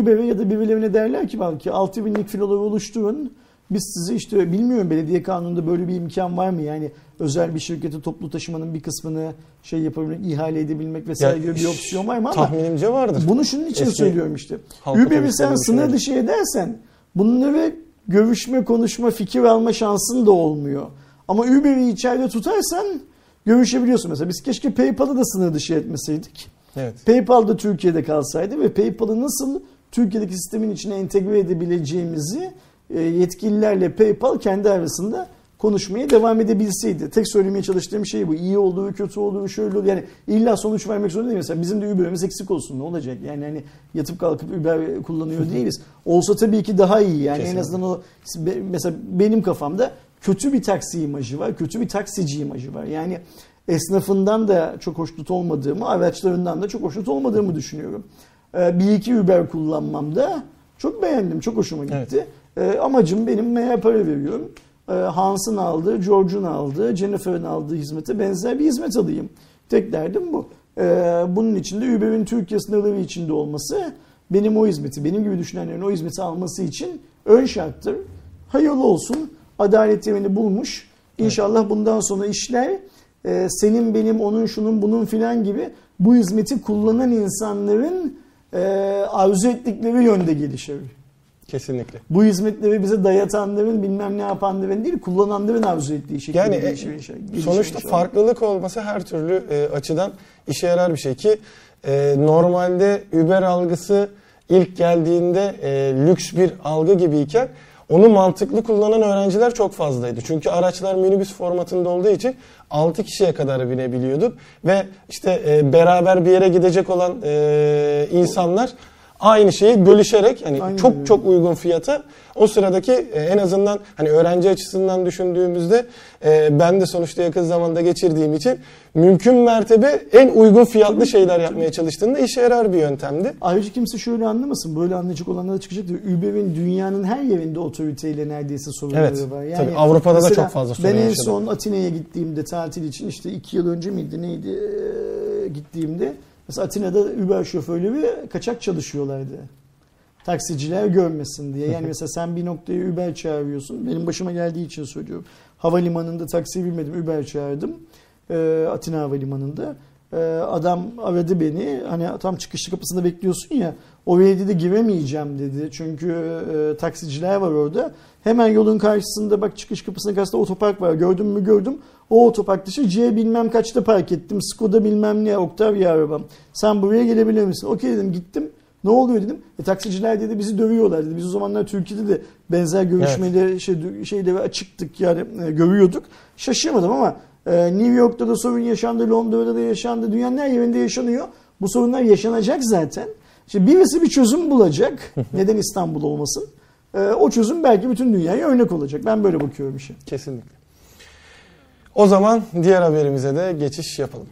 Uber ya da birilerine derler ki belki 6.000'lik filoları oluşturun. Biz sizi işte bilmiyorum belediye kanununda böyle bir imkan var mı? Yani özel bir şirkete toplu taşımanın bir kısmını şey yapabilmek, ihale edebilmek vesaire gibi bir opsiyon var mı? Tahminimce vardır. Bunu şunun için söylüyorum işte. Uber'i sen sınır dışı edersen bunları görüşme, konuşma, fikir alma şansın da olmuyor. Ama Uber'i içeride tutarsan görüşebiliyorsun. Mesela biz keşke PayPal'ı da sınır dışı etmeseydik. Evet. PayPal da Türkiye'de kalsaydı ve PayPal'ı nasıl Türkiye'deki sistemin içine entegre edebileceğimizi yetkililerle PayPal kendi arasında konuşmaya devam edebilseydi. Tek söylemeye çalıştığım şey bu. İyi olduğu, kötü olduğu, şöyle olduğu. Yani illa sonuç vermek zorunda değil. Mesela bizim de Uber'imiz eksik olsun. Ne olacak? Yani hani yatıp kalkıp Uber kullanıyor değiliz. Olsa tabii ki daha iyi. Yani kesinlikle. En azından o mesela benim kafamda kötü bir taksi imajı var. Kötü bir taksici imajı var. Yani esnafından da çok hoşnut olmadığımı, araçlarından da çok hoşnut olmadığımı düşünüyorum. Bir iki Uber kullanmamda çok beğendim. Çok hoşuma gitti. Evet. Amacım benim neye para veriyorum? Hans'ın aldığı, George'un aldığı, Jennifer'ın aldığı hizmete benzer bir hizmet alayım. Tek derdim bu. Bunun için de Uber'in Türkiye sınırları içinde olması benim o hizmeti, benim gibi düşünenlerin o hizmeti alması için ön şarttır. Hayırlı olsun. Adalet yerini bulmuş. İnşallah bundan sonra işler senin, benim, onun, şunun, bunun filan gibi bu hizmeti kullanan insanların arzu ettikleri yönde gelişir. Kesinlikle. Bu hizmetleri bize dayatanların, bilmem ne yapanların değil, kullananların arzu ettiği şekilde. Yani sonuçta farklılık olması her türlü açıdan işe yarar bir şey ki normalde Uber algısı ilk geldiğinde lüks bir algı gibiyken onu mantıklı kullanan öğrenciler çok fazlaydı. Çünkü araçlar minibüs formatında olduğu için 6 kişiye kadar binebiliyorduk. Ve işte beraber bir yere gidecek olan insanlar aynı şeyi bölüşerek hani çok uygun fiyata o sıradaki en azından hani öğrenci açısından düşündüğümüzde ben de sonuçta yakın zamanda geçirdiğim için mümkün mertebe en uygun fiyatlı şeyler yapmaya çalıştığında işe yarar bir yöntemdi. Ayrıca kimse şöyle anlamasın, böyle anlayacak olanlara çıkacak diyor. Uber'in dünyanın her yerinde otoriteyle neredeyse sorunları var. Yani tabii Avrupa'da da çok fazla sorun yaşadım. Ben en son Atina'ya gittiğimde tatil için işte 2 yıl önce miydi neydi gittiğimde. Mesela Atina'da Uber şoförleri kaçak çalışıyorlardı. Taksiciler görmesin diye. Yani mesela sen bir noktaya Uber çağırıyorsun. Benim başıma geldiği için söylüyorum. Havalimanında taksiye binmedim. Uber çağırdım. Atina Havalimanı'nda. Adam aradı beni. Hani tam çıkışlı kapısında bekliyorsun ya. Oraya dedi giremeyeceğim dedi. Çünkü taksiciler var orada. Hemen yolun karşısında bak çıkış kapısına karşısında otopark var. Gördüm mü gördüm. O otopark dışı C bilmem kaçta park ettim. Skoda bilmem ne Octavia arabam. Sen buraya gelebilir misin? Okey dedim gittim. Ne oluyor dedim. Taksiciler dedi bizi dövüyorlar dedi. Biz o zamanlar Türkiye'de de benzer görüşmeyle evet. şeyle açıktık yani görüyorduk. Şaşırmadım ama New York'ta da sorun yaşandı, Londra'da da yaşandı. Dünyanın her yerinde yaşanıyor. Bu sorunlar yaşanacak zaten. Şimdi birisi bir çözüm bulacak. Neden İstanbul olmasın? O çözüm belki bütün dünyaya örnek olacak. Ben böyle bakıyorum işe. Kesinlikle. O zaman diğer haberimize de geçiş yapalım.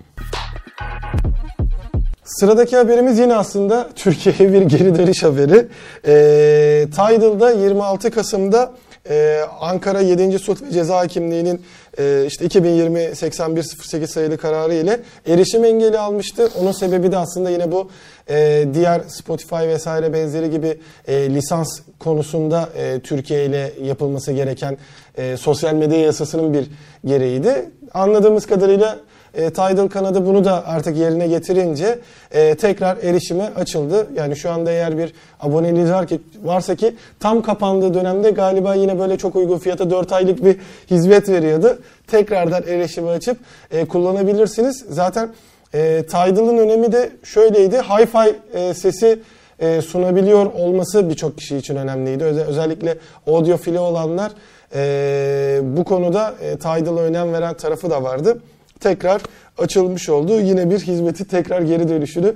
Sıradaki haberimiz yine aslında Türkiye'ye bir geri dönüş haberi. Tidal'da 26 Kasım'da Ankara 7. Sulh ve Ceza Hakimliği'nin işte 2020-8108 sayılı kararı ile erişim engeli almıştı. Onun sebebi de aslında yine bu diğer Spotify vesaire benzeri gibi lisans konusunda Türkiye ile yapılması gereken sosyal medya yasasının bir gereğiydi. Anladığımız kadarıyla Tidal kanadı bunu da artık yerine getirince tekrar erişime açıldı. Yani şu anda eğer bir aboneliğiniz varsa ki tam kapandığı dönemde galiba yine böyle çok uygun fiyata 4 aylık bir hizmet veriyordu. Tekrardan erişime açıp kullanabilirsiniz. Zaten Tidal'ın önemi de şöyleydi. Hi-Fi sesi sunabiliyor olması birçok kişi için önemliydi. Özellikle audiofili olanlar bu konuda Tidal'a önem veren tarafı da vardı. Tekrar açılmış oldu. Yine bir hizmeti tekrar geri dönüşünü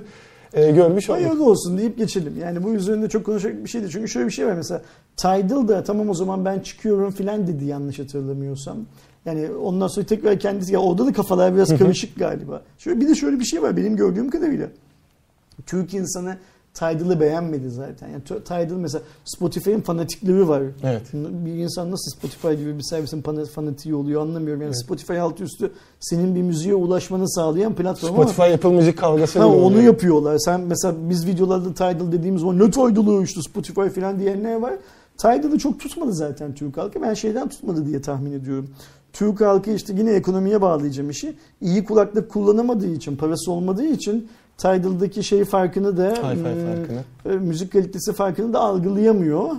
görmüş olduk. Hayırlı olsun deyip geçelim. Yani bu üzerinde çok konuşacak bir şeydi. Çünkü şöyle bir şey var mesela. Tidal da tamam o zaman ben çıkıyorum filan dedi yanlış hatırlamıyorsam. Yani ondan sonra tekrar kendisi. Ya orada da kafalar biraz karışık galiba. Şöyle, bir de şöyle bir şey var benim gördüğüm kadarıyla. Türk insanı Tidal'ı beğenmedi zaten. Yani Tidal mesela Spotify'ın fanatikleri var. Evet. Bir insan nasıl Spotify gibi bir servisin fanatiği oluyor anlamıyorum. Yani evet. Spotify altı üstü senin bir müziğe ulaşmanı sağlayan platform Spotify ama Apple müzik kavgası gibi. Onu yapıyorlar. Sen mesela biz videolarda Tidal dediğimiz o ne Tidal'ı işte Spotify falan diyenler var. Tidal'ı çok tutmadı zaten Türk halkı. Ben şeyden tutmadı diye tahmin ediyorum. Türk halkı işte yine ekonomiye bağlayacağım işi. İyi kulaklık kullanamadığı için, parası olmadığı için Tidal'daki şey farkını da farkını. Müzik kalitesi farkını da algılayamıyor.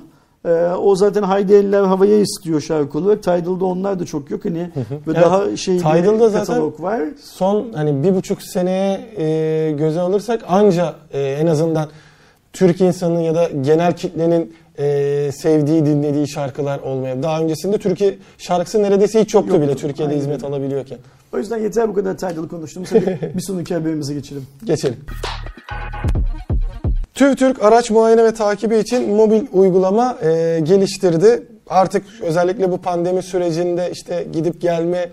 O zaten haydi eller havaya istiyor şarkı olarak. Tidal'da onlar da çok yok hani ve evet, daha şey Tidal'da katalog var. Son hani 1,5 seneye göze alırsak anca en azından Türk insanının ya da genel kitlenin sevdiği, dinlediği şarkılar olmaya. Daha öncesinde Türkiye şarkısı neredeyse hiç yoktu bile Türkiye'de aynen. Hizmet alabiliyorken. O yüzden yeter bu kadar Tidal'ı konuştum. Bir sonraki haberimize geçelim. Geçelim. TÜV TÜRK araç muayene ve takibi için mobil uygulama geliştirdi. Artık özellikle bu pandemi sürecinde işte gidip gelme,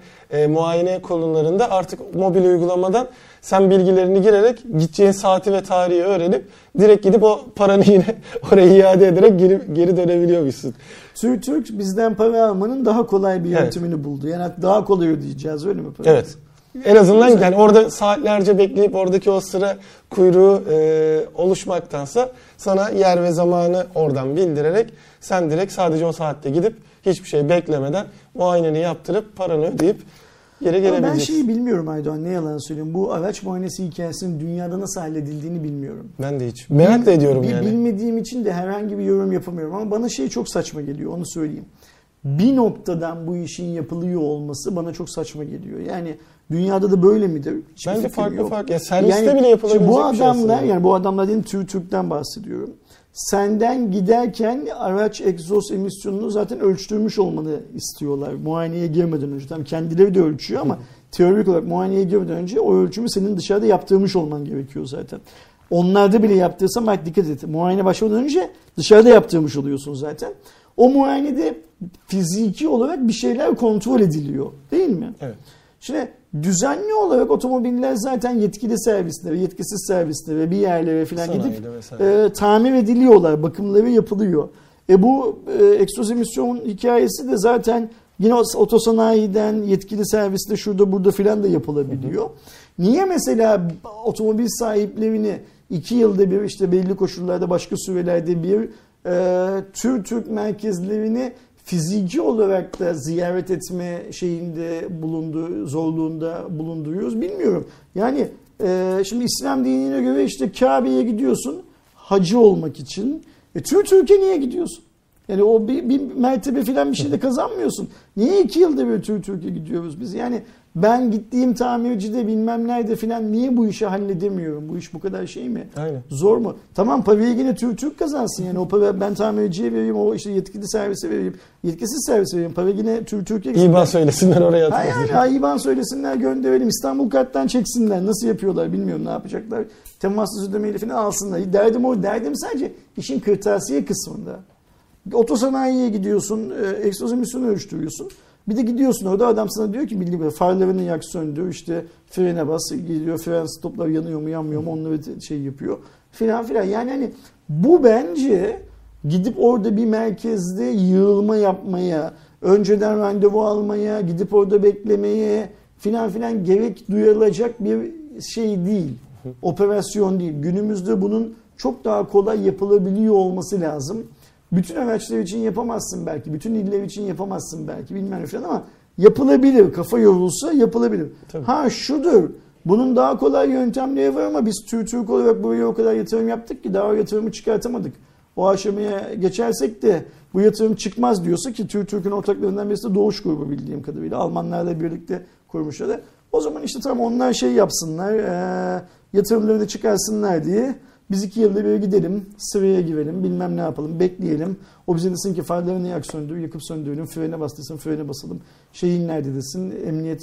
muayene konularında artık mobil uygulamadan sen bilgilerini girerek gideceğin saati ve tarihi öğrenip direkt gidip o paranı yine oraya iade ederek geri dönebiliyormuşsun. TÜV TÜRK bizden para almanın daha kolay bir yöntemini evet. buldu. Yani daha kolay ödeyeceğiz öyle mi? Para? Evet. En azından yani orada saatlerce bekleyip oradaki o sıra kuyruğu oluşmaktansa sana yer ve zamanı oradan bildirerek sen direkt sadece o saatte gidip hiçbir şey beklemeden muayeneni yaptırıp paranı ödeyip geri gelebileceksin. Ben şeyi bilmiyorum Aydoğan ne yalan söyleyeyim. Bu araç muayenesi hikayesinin dünyada nasıl halledildiğini bilmiyorum. Ben de hiç. Merak da ediyorum yani. Bilmediğim için de herhangi bir yorum yapamıyorum ama bana şey çok saçma geliyor onu söyleyeyim. Bir noktadan bu işin yapılıyor olması bana çok saçma geliyor. Yani dünyada da böyle midir? Hiçbir bence farklı. Ya serviste yani, bile yapılabilecek bu adamlar, bir şey aslında. Yani bu adamlar dediğim TÜV TÜRK'ten bahsediyorum. Senden giderken araç egzoz emisyonunu zaten ölçtürmüş olmanı istiyorlar. Muayeneye girmeden önce. Tam kendileri de ölçüyor ama teorik olarak muayeneye girmeden önce o ölçümü senin dışarıda yaptırmış olman gerekiyor zaten. Onlarda bile yaptırırsan bak dikkat et. Muayene başlamadan önce dışarıda yaptırmış oluyorsun zaten. O muayenede fiziki olarak bir şeyler kontrol ediliyor. Değil mi? Evet. Şimdi düzenli olarak otomobiller zaten yetkili servislere, yetkisiz servislere, bir yerlere falan gidip tamir ediliyorlar, bakımları yapılıyor. Bu egzoz emisyon hikayesi de zaten yine otosanayiden yetkili serviste şurada burada falan da yapılabiliyor. Hı hı. Niye mesela otomobil sahiplerini 2 yılda bir işte belli koşullarda başka sürelerde bir Türk merkezlerini fiziki olarak da ziyaret etme şeyinde bulunduğu, zorluğunda bulunduruyoruz bilmiyorum. Yani şimdi İslam dinine göre işte Kabe'ye gidiyorsun hacı olmak için. Türkiye'ye niye gidiyorsun? Yani o bir mertebe filan bir şey de kazanmıyorsun. Niye 2 yılda böyle Türkiye'ye gidiyoruz biz? Yani ben gittiğim tamircide bilmem nerede filan niye bu işi halledemiyorum? Bu iş bu kadar şey mi? Aynen. Zor mu? Tamam, parayı yine TÜRK kazansın yani. O parayı ben tamirciye vereyim, o işte yetkili servise vereyim, yetkisiz servise vereyim. Parayı yine TÜRK'e İBAN söylesinler oraya. Hayır, yani, İBAN söylesinler, gönderelim. İstanbul karttan çeksinler. Nasıl yapıyorlar bilmiyorum, ne yapacaklar. Temassız ödemeyle filan alsınlar. Derdim o. Derdim sadece işin kırtasiye kısmında. Otosanayiye gidiyorsun, egzoz emisyonu ölçtürüyorsun. Bir de gidiyorsun orada adam sana diyor ki bildiğin farlarını yak söndür, işte frene bas, gidiyor fren stopları yanıyor mu yanmıyor mu onları şey yapıyor filan filan. Yani hani bu bence gidip orada bir merkezde yığılma yapmaya, önceden randevu almaya, gidip orada beklemeye filan filan gerek duyulacak bir şey değil. Operasyon değil. Günümüzde bunun çok daha kolay yapılabiliyor olması lazım. Bütün araçlar için yapamazsın belki, bütün iller için yapamazsın belki bilmem ne falan ama yapılabilir. Kafa yorulsa yapılabilir. Tabii. Ha şudur, bunun daha kolay yöntemleri var ama biz Türk olarak buraya o kadar yatırım yaptık ki daha o yatırımı çıkartamadık. O aşamaya geçersek de bu yatırım çıkmaz diyorsa ki Türk'ün ortaklarından birisi de Doğuş Grubu bildiğim kadarıyla. Almanlarla birlikte kurmuşlar da. O zaman işte tam onlar şey yapsınlar, yatırımları da çıkarsınlar diye. Biz 2 yılda bir gidelim, sıraya girelim, bilmem ne yapalım, bekleyelim. O bize desin ki farlarını yak söndür, yakıp söndürelim, frene bastırsın, frene basalım. Şeyin nerede desin, emniyet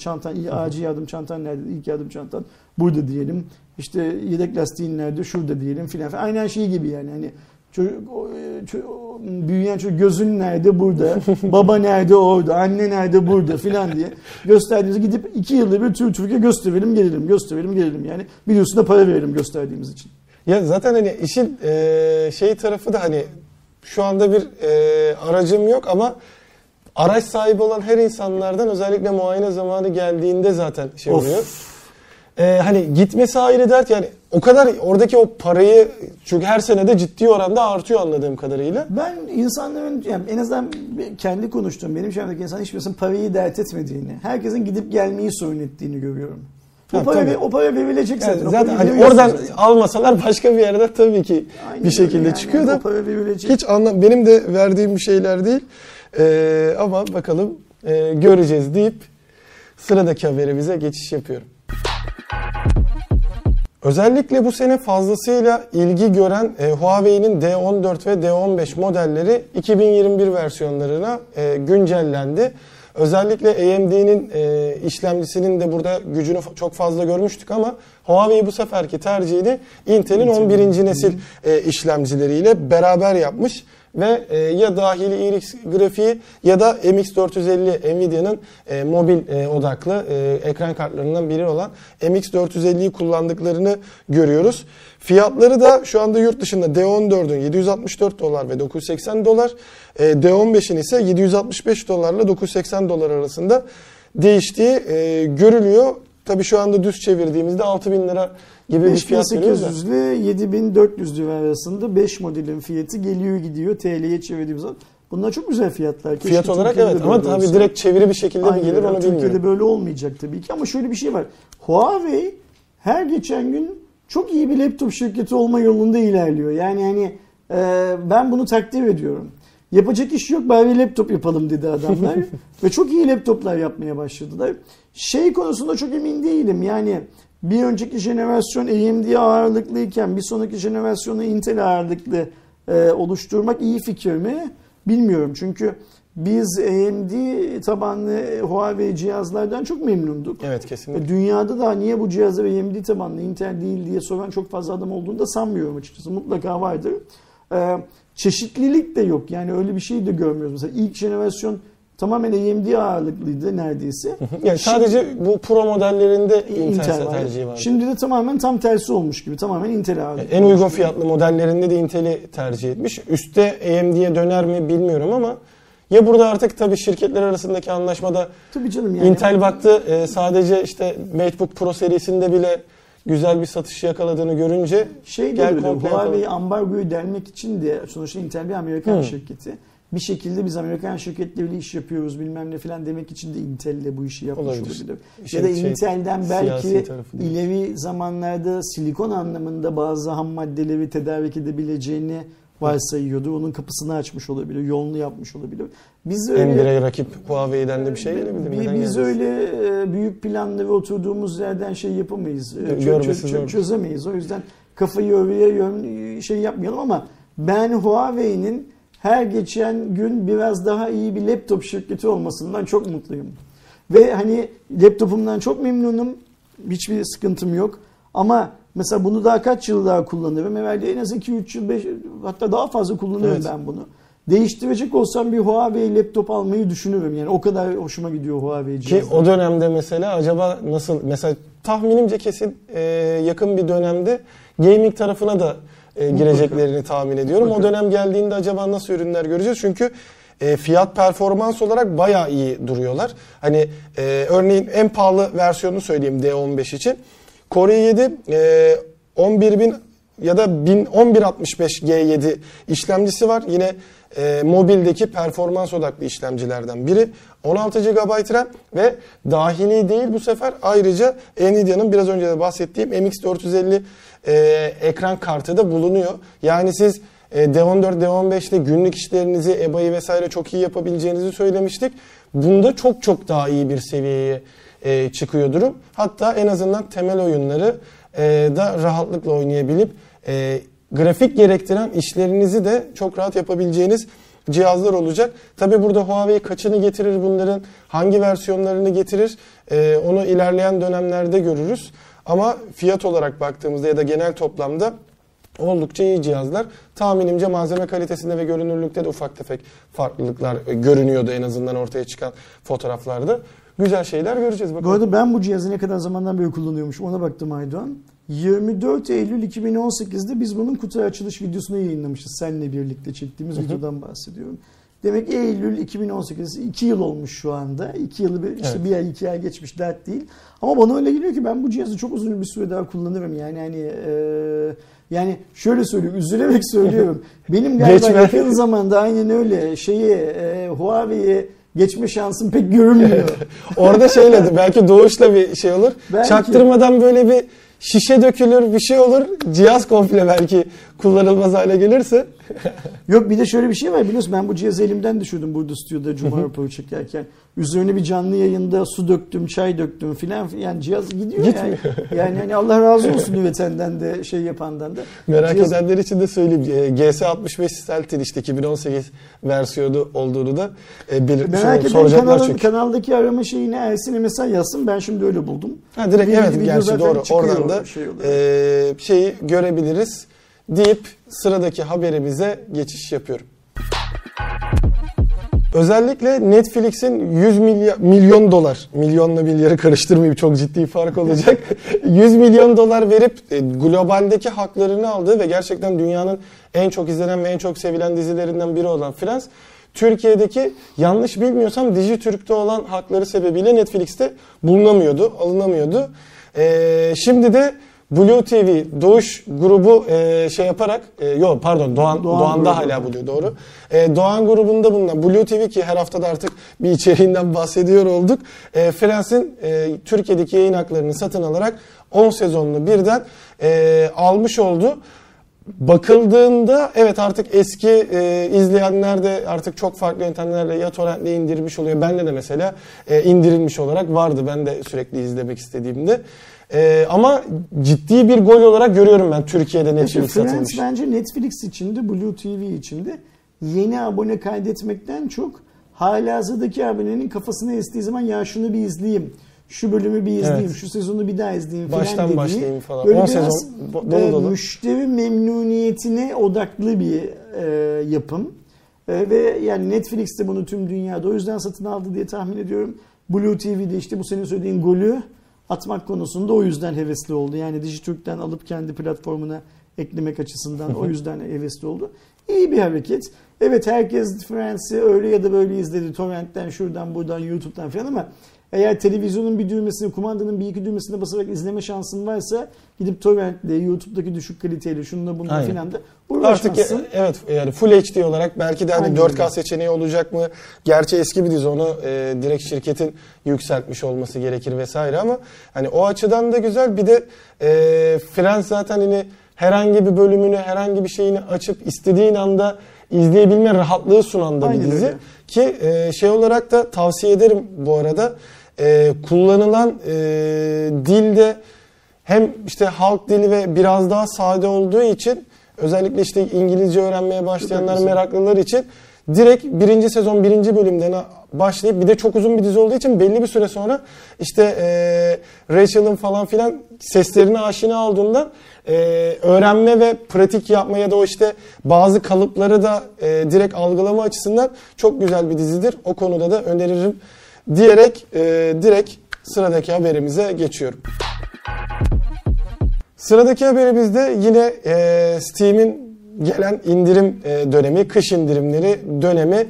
çantan, acil yardım çantan nerede, ilk yardım çantan burada diyelim. İşte yedek lastiğin nerede, şurada diyelim filan. Aynen şey gibi yani hani çocuk, büyüyen çocuk gözün nerede, burada, baba nerede, orada, anne nerede, burada filan diye gösterdiğimizi gidip 2 yılda bir Türkiye gösterelim gelelim, gösterelim gelelim yani biliyorsun da para verelim gösterdiğimiz için. Ya zaten hani işin şey tarafı da hani şu anda bir aracım yok ama araç sahibi olan her insanlardan özellikle muayene zamanı geldiğinde zaten şey oluyor. Hani gitmesi ayrı dert yani o kadar oradaki o parayı çünkü her senede ciddi oranda artıyor anladığım kadarıyla. Ben insanların yani en azından kendi konuştuğum benim şehirdeki insan hiçbirisinin parayı dert etmediğini, herkesin gidip gelmeyi sorun ettiğini görüyorum. O para verilecek zaten. Yani zaten hani oradan zaten almasalar başka bir yerden tabii ki aynı bir şekilde yani çıkıyor da hiç benim de verdiğim bir şeyler değil ama bakalım göreceğiz deyip sıradaki haberimize geçiş yapıyorum. Özellikle bu sene fazlasıyla ilgi gören Huawei'nin D14 ve D15 modelleri 2021 versiyonlarına güncellendi. Özellikle AMD'nin işlemcisinin de burada gücünü çok fazla görmüştük ama Huawei bu seferki tercihini Intel'in 11. nesil işlemcileriyle beraber yapmış. Ve ya dahili RX grafiği ya da MX450 Nvidia'nın mobil odaklı ekran kartlarından biri olan MX450'yi kullandıklarını görüyoruz. Fiyatları da şu anda yurt dışında D14'ün $764 ve $980, D15'in ise $765 ile $980 arasında değiştiği görülüyor. Tabii şu anda düz çevirdiğimizde 6.000 lira gibi bir fiyat veriyoruz. 5800 ile 7.400 lira arasında 5 modelin fiyatı geliyor gidiyor TL'ye çevirdiğimiz zaman. Bunlar çok güzel fiyatlar. Keşke fiyat olarak Türkiye'de evet ama tabii direkt çeviri bir şekilde mi gelir onu bilmiyorum. Türkiye'de böyle olmayacak tabii ki ama şöyle bir şey var. Huawei her geçen gün çok iyi bir laptop şirketi olma yolunda ilerliyor. Yani hani ben bunu takdir ediyorum. Yapacak iş yok bari laptop yapalım dedi adamlar ve çok iyi laptoplar yapmaya başladılar. Şey konusunda çok emin değilim yani bir önceki jenerasyon AMD ağırlıklıyken bir sonraki jenerasyonu Intel ağırlıklı oluşturmak iyi fikir mi bilmiyorum. Çünkü biz AMD tabanlı Huawei cihazlardan çok memnunduk. Evet kesinlikle. Dünyada da niye bu cihazlar AMD tabanlı Intel değil diye soran çok fazla adam olduğunu da sanmıyorum açıkçası. Mutlaka vardır. Çeşitlilik de yok yani öyle bir şey de görmüyoruz. Mesela ilk jenerasyon tamamen AMD ağırlıklıydı neredeyse. Yani sadece bu Pro modellerinde Intel tercihi vardı. Şimdi de tamamen tam tersi olmuş gibi tamamen Intel ağırlıklı. En uygun fiyatlı modellerinde de Intel'i tercih etmiş. Üste AMD'ye döner mi bilmiyorum ama ya burada artık tabii şirketler arasındaki anlaşmada tabii canım yani Intel baktı sadece işte MateBook Pro serisinde bile güzel bir satışı yakaladığını görünce Huawei ambargoyu delmek için de sonuçta Intel bir Amerikan şirketi. Bir şekilde biz Amerikan şirketleriyle iş yapıyoruz bilmem ne falan demek için de Intel'le bu işi yapmış olabilir. Ya da Intel'den belki ileri zamanlarda silikon anlamında bazı ham maddeleri tedarik edebileceğini varsayıyordu. Onun kapısını açmış olabilir, yolunu yapmış olabilir. Biz öyle, M1'e rakip Huawei'den de bir şey gelebilir mi? Biz öyle büyük planları oturduğumuz yerden şey yapamayız. Çözemeyiz. O yüzden kafayı övüye şey yapmayalım ama ben Huawei'nin her geçen gün biraz daha iyi bir laptop şirketi olmasından çok mutluyum. Ve hani laptopumdan çok memnunum. Hiçbir sıkıntım yok. Ama mesela bunu daha kaç yıl daha kullanırım? Evvelde en az 2-3 yıl, 5, hatta daha fazla kullanırım ben bunu. Değiştirecek olsam bir Huawei laptop almayı düşünürüm. Yani o kadar hoşuma gidiyor Huawei cihazı. Ki o dönemde mesela acaba nasıl, mesela tahminimce kesin yakın bir dönemde gaming tarafına da gireceklerini tahmin ediyorum. O dönem geldiğinde acaba nasıl ürünler göreceğiz? Çünkü fiyat performans olarak bayağı iyi duruyorlar. Hani örneğin en pahalı versiyonunu söyleyeyim D15 için. Core i7 11000 ya da 1165 G7 işlemcisi var. Yine mobildeki performans odaklı işlemcilerden biri. 16 GB RAM ve dahili değil bu sefer. Ayrıca Nvidia'nın biraz önce de bahsettiğim MX450 ekran kartı da bulunuyor. Yani siz D14, D15'te günlük işlerinizi, EBA'yı vesaire çok iyi yapabileceğinizi söylemiştik. Bunda çok çok daha iyi bir seviyeye çıkıyor durum. Hatta en azından temel oyunları da rahatlıkla oynayabilip grafik gerektiren işlerinizi de çok rahat yapabileceğiniz cihazlar olacak. Tabii burada Huawei kaçını getirir bunların, hangi versiyonlarını getirir onu ilerleyen dönemlerde görürüz. Ama fiyat olarak baktığımızda ya da genel toplamda oldukça iyi cihazlar. Tahminimce malzeme kalitesinde ve görünürlükte de ufak tefek farklılıklar görünüyordu en azından ortaya çıkan fotoğraflarda. Güzel şeyler göreceğiz. Bakalım. Bu arada ben bu cihazı ne kadar zamandan beri kullanıyormuş ona baktım Aydoğan. 24 Eylül 2018'de biz bunun kutu açılış videosunu yayınlamışız. Seninle birlikte çektiğimiz videodan bahsediyorum. Demek ki Eylül 2018, 2 yıl olmuş şu anda. 2 yılı bir ay 2 ay geçmiş dert değil. Ama bana öyle geliyor ki ben bu cihazı çok uzun bir süre daha kullanırım. Yani hani yani şöyle söyleyeyim, üzülerek söylüyorum. Benim galiba yakın zamanda aynen öyle şeyi Huawei'ye geçme şansım pek görünmüyor. Orada şeyle belki Doğuş'la bir şey olur. Belki. Çaktırmadan böyle bir şişe dökülür, bir şey olur. Cihaz komple belki kullanılmaz hale gelirse. Yok bir de şöyle bir şey var biliyorsun. Ben bu cihazı elimden düşürdüm burada stüdyoda Cuma raporu çekerken. Üzerine bir canlı yayında su döktüm, çay döktüm filan. Yani cihaz gidiyor yani. Yani hani Allah razı olsun üretenden de şey yapandan da. Merak edenler için de söyleyeyim. GS65 Celtin işte 2018 versiyonu olduğunu da belirtmişim. Soracaklar çünkü. Kanaldaki arama şeyine Ersin'e mesaj yazsın. Ben şimdi öyle buldum. Ha, direkt evet gerçi doğru. Oradan da şey şeyi görebiliriz. Deyip sıradaki haberimize geçiş yapıyorum. Özellikle Netflix'in 100 milyon dolar, milyonla milyarı karıştırmayayım çok ciddi fark olacak. 100 milyon dolar verip globaldeki haklarını aldığı ve gerçekten dünyanın en çok izlenen ve en çok sevilen dizilerinden biri olan Friends, Türkiye'deki yanlış bilmiyorsam Dijitürk'te olan hakları sebebiyle Netflix'te bulunamıyordu, alınamıyordu. Şimdi de Blue TV, Doğuş Grubu şey yaparak, Doğan'da hala buluyor doğru. Doğan grubunda bulunan Blue TV ki her hafta da artık bir içeriğinden bahsediyor olduk. Friends'in Türkiye'deki yayın haklarını satın alarak 10 sezonunu birden almış oldu. Bakıldığında evet artık eski izleyenler de artık çok farklı yöntemlerle ya torrentle indirmiş oluyor. Bende de mesela indirilmiş olarak vardı ben de sürekli izlemek istediğimde. Ama ciddi bir gol olarak görüyorum ben Türkiye'de Netflix satılmış. Friends bence Netflix içinde, Blue TV içinde yeni abone kaydetmekten çok halihazırdaki abonenin kafasına estiği zaman ya şunu bir izleyeyim, şu bölümü bir izleyeyim, şu sezonu bir daha izleyeyim falan baştan dediği, başlayayım falan. Böyle biraz müşteri memnuniyetine odaklı bir yapım ve yani Netflix de bunu tüm dünyada o yüzden satın aldı diye tahmin ediyorum. Blue TV'de işte bu senin söylediğin golü atmak konusunda o yüzden hevesli oldu. Yani Dijitürk'ten alıp kendi platformuna eklemek açısından o yüzden hevesli oldu. İyi bir hareket. Evet herkes Friends'i öyle ya da böyle izledi. Torrent'ten, şuradan, buradan, YouTube'dan falan ama eğer televizyonun bir düğmesini, kumandanın bir iki düğmesine basarak izleme şansın varsa gidip Torrent'le, YouTube'daki düşük kaliteyle, şununla bununla filan da uğraşmazsın. Artık evet yani Full HD olarak belki de hani 4K seçeneği olacak mı? Gerçi eski bir dizi onu direkt şirketin yükseltmiş olması gerekir vesaire ama hani o açıdan da güzel. Bir de Friends zaten yine herhangi bir bölümünü, herhangi bir şeyini açıp istediğin anda izleyebilme rahatlığı sunan da bir dizi. Öyle. Ki şey olarak da tavsiye ederim bu arada. Kullanılan dilde hem işte halk dili ve biraz daha sade olduğu için, özellikle işte İngilizce öğrenmeye başlayanlar, meraklılar için direkt 1. sezon 1. bölümden başlayıp, bir de çok uzun bir dizi olduğu için belli bir süre sonra işte Rachel'ın falan filan seslerine aşina olduğundan öğrenme ve pratik yapma ya da o işte bazı kalıpları da direkt algılama açısından çok güzel bir dizidir. O konuda da öneririm diyerek direkt sıradaki haberimize geçiyorum. Sıradaki haberimizde yine Steam'in gelen indirim dönemi, kış indirimleri dönemi.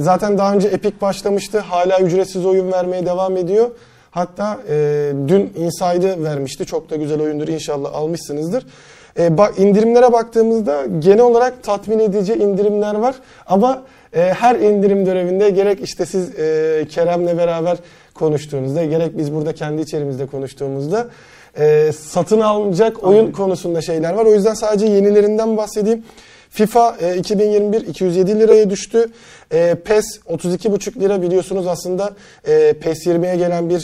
Zaten daha önce Epic başlamıştı. Hala ücretsiz oyun vermeye devam ediyor. Hatta dün Inside'ı vermişti. Çok da güzel oyundur. İnşallah almışsınızdır. İndirimlere baktığımızda genel olarak tatmin edici indirimler var. Ama her indirim döneminde gerek işte siz Kerem'le beraber konuştuğunuzda, gerek biz burada kendi içerimizde konuştuğumuzda satın alınacak oyun konusunda şeyler var. O yüzden sadece yenilerinden bahsedeyim. FIFA 2021 207 liraya düştü. PES 32,5 lira, biliyorsunuz aslında PES 20'ye gelen bir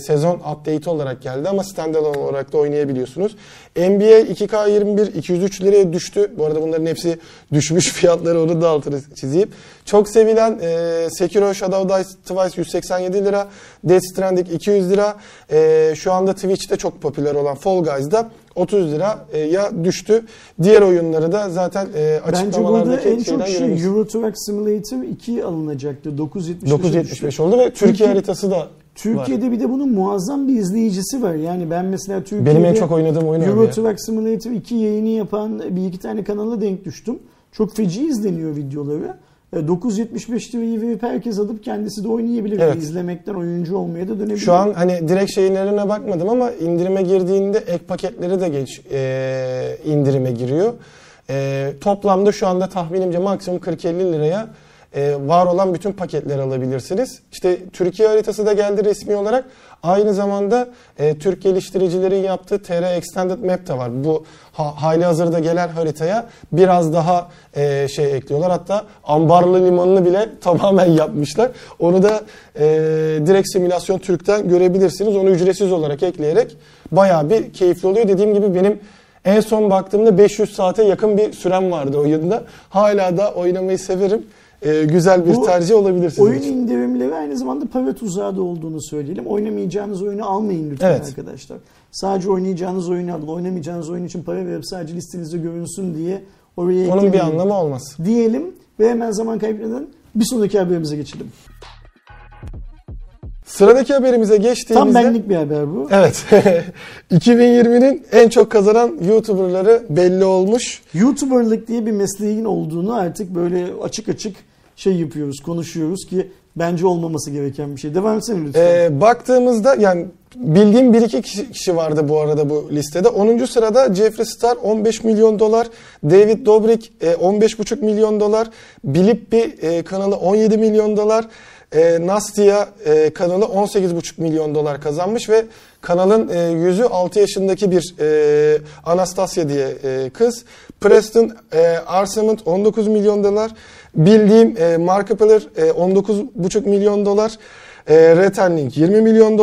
sezon update olarak geldi ama standalone olarak da oynayabiliyorsunuz. NBA 2K21 203 liraya düştü. Bu arada bunların hepsi düşmüş fiyatları, onu da altını çizeyim. Çok sevilen Sekiro Shadow Die Twice 187 lira, Death Stranding 200 lira. Şu anda Twitch'te çok popüler olan Fall Guys'da 30 liraya düştü. Diğer oyunları da zaten açıklamalardaki şeyden görüyoruz. Bence burada en çok şu Euro Truck Simulator 2 alınacaktı. 9.75 oldu ve Türkiye haritası da Türkiye'de var. Bir de bunun muazzam bir izleyicisi var. Yani ben mesela Türkiye'de benim en çok oynadığım oyun Euro Truck Simulator 2 yayını yapan bir iki tane kanala denk düştüm. Çok feci izleniyor videoları. 9.75 lirayı verip herkes alıp kendisi de oynayabilir. Evet. İzlemekten oyuncu olmaya da dönebilir. Şu an hani direkt şeylerine bakmadım ama indirime girdiğinde ek paketleri de indirime giriyor. Toplamda şu anda tahminimce maksimum 40-50 liraya var olan bütün paketleri alabilirsiniz. İşte Türkiye haritası da geldi resmi olarak. Aynı zamanda Türk geliştiricilerin yaptığı TR Extended Map da var. Bu hali hazırda gelen haritaya biraz daha şey ekliyorlar. Hatta Ambarlı Limanı'nı bile tamamen yapmışlar. Onu da direkt Simülasyon Türk'ten görebilirsiniz. Onu ücretsiz olarak ekleyerek bayağı bir keyifli oluyor. Dediğim gibi benim en son baktığımda 500 saate yakın bir sürem vardı oyunda. Hala da oynamayı severim. Güzel bir tercih olabilir sizin oyun için. Oyun indirimleri aynı zamanda para tuzağı da olduğunu söyleyelim. Oynamayacağınız oyunu almayın lütfen arkadaşlar. Sadece oynayacağınız oyunu alın. Oynamayacağınız oyun için para verip sadece listenizde görünsün diye oraya eklemeyin. Onun bir anlamı olmaz. Diyelim ve hemen zaman kaybetmeden bir sonraki haberimize geçelim. Sıradaki haberimize geçtiğimizde... Tam benlik bir haber bu. Evet. 2020'nin en çok kazanan YouTuber'ları belli olmuş. YouTuber'lık diye bir mesleğin olduğunu artık böyle açık açık şey yapıyoruz, konuşuyoruz ki bence olmaması gereken bir şey. Devam etsene lütfen. Baktığımızda yani bildiğim 1-2 kişi vardı bu arada bu listede. 10. sırada Jeffree Star $15 milyon, David Dobrik $15,5 milyon, Blippi kanalı $17 milyon, Nastia kanalı $18,5 milyon kazanmış ve kanalın yüzü 6 yaşındaki bir Anastasia diye kız. Preston Arsament $19 milyon, bildiğim Markiplier $19,5 milyon, Retenlink $20 milyon,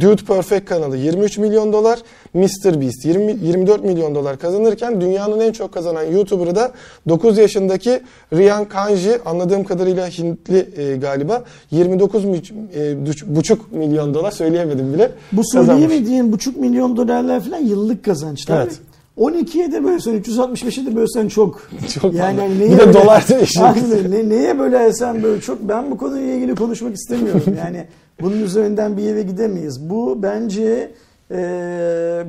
Dude Perfect kanalı $23 milyon, MrBeast $24 milyon kazanırken dünyanın en çok kazanan YouTuber'ı da 9 yaşındaki Riyan Kanji, anladığım kadarıyla Hintli galiba, $29,5 milyon söyleyemedim bile. Bu söyleyemediğin $500 milyon falan yıllık kazançlar. Evet. 12'ye de bölsen, 365'e de bölsen çok yani hani neye, bir de dolar değişiyor. Neye bölersen böyle çok. Ben bu konuyla ilgili konuşmak istemiyorum yani. Bunun üzerinden bir yere gidemeyiz. Bu bence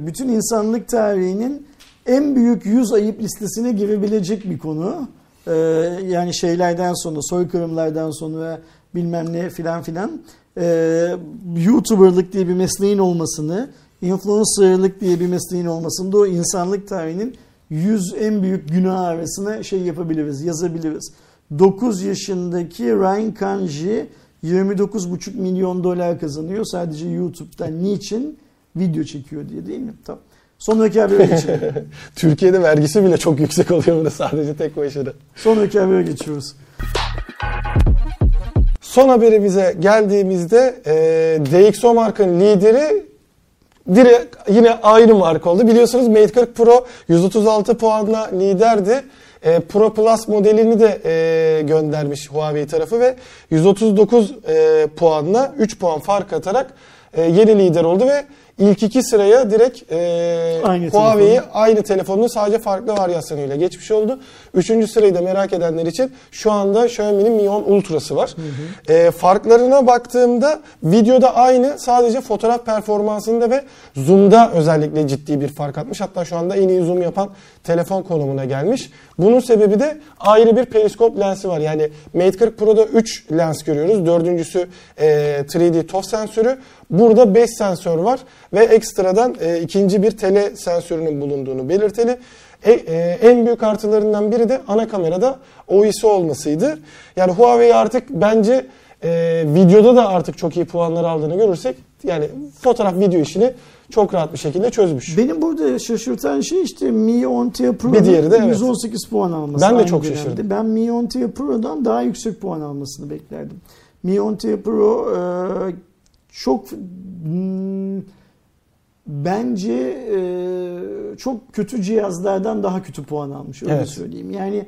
bütün insanlık tarihinin en büyük 100 ayıp listesine girebilecek bir konu. Yani şeylerden sonra, soykırımlardan sonra bilmem ne filan filan. YouTuber'lık diye bir mesleğin olmasını, influencer'lık diye bir mesleğin olmasını da o insanlık tarihinin 100 en büyük günah arasına şey yapabiliriz, yazabiliriz. 9 yaşındaki Ryan Kanji $29,5 milyon kazanıyor sadece YouTube'dan. Niçin? Video çekiyor diye, değil mi? Tamam. Son öykü habere geçiyoruz. Türkiye'de vergisi bile çok yüksek oluyor burada sadece tek başına. Son öykü habere geçiyoruz. Son haberimize geldiğimizde DXO markanın lideri direkt yine aynı marka oldu. Biliyorsunuz Mate 40 Pro 136 puanla liderdi. Pro Plus modelini de göndermiş Huawei tarafı ve 139 puanla 3 puan fark atarak yeni lider oldu ve ilk iki sıraya direkt Huawei'yi aynı telefonun sadece farklı varyasyonuyla geçmiş oldu. Üçüncü sırayı da merak edenler için şu anda Xiaomi'nin Mi 10 Ultra'sı var. Hı hı. Farklarına baktığımda videoda aynı, sadece fotoğraf performansında ve zoom'da özellikle ciddi bir fark atmış. Hatta şu anda en iyi zoom yapan telefon konumuna gelmiş. Bunun sebebi de ayrı bir periskop lensi var. Yani Mate 40 Pro'da 3 lens görüyoruz. Dördüncüsü 3D ToF sensörü. Burada 5 sensör var ve ekstradan ikinci bir tele sensörünün bulunduğunu belirteli. En büyük artılarından biri de ana kamerada OIS'i olmasıydı. Yani Huawei artık bence videoda da artık çok iyi puanlar aldığını görürsek yani fotoğraf video işini çok rahat bir şekilde çözmüş. Benim burada şaşırtan şey işte Mi 10 Pro'dan 118 puan alması. Ben de çok şaşırdım. Ben Mi 10 Pro'dan daha yüksek puan almasını beklerdim. Mi 10 Pro çok bence çok kötü cihazlardan daha kötü puan almış öyle söyleyeyim. Yani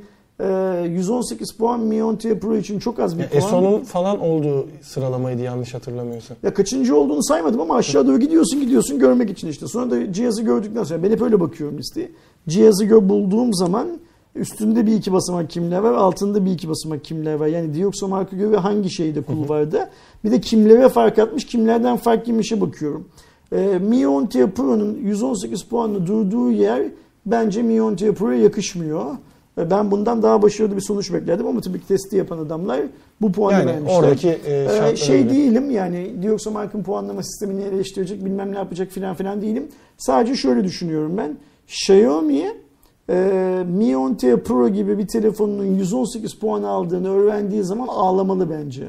118 puan Mi 10 Pro için çok az bir puan. Sonun falan olduğu sıralamaydı yanlış hatırlamıyorsam. Ya kaçıncı olduğunu saymadım ama aşağı doğru gidiyorsun görmek için işte. Sonra da cihazı gördükten sonra ben hep öyle bakıyorum listeye. Cihazı bulduğum zaman üstünde bir iki basamak kimler var, altında bir iki basamak kimler var. Yani DXO marka göre hangi şeyde kul vardı. Bir de kimlere fark atmış, kimlerden fark yemişe bakıyorum. Mi 10 Pro'nun 118 puanla durduğu yer bence Mi 10 Pro'ya yakışmıyor. Ben bundan daha başarılı bir sonuç beklerdim ama tabii ki testi yapan adamlar bu puanı yani vermişler. Oradaki değilim yani DXO markanın puanlama sistemini eleştirecek, bilmem ne yapacak filan değilim. Sadece şöyle düşünüyorum ben. Xiaomi'ye Mi 10 Pro gibi bir telefonunun 118 puan aldığını öğrendiği zaman ağlamalı bence.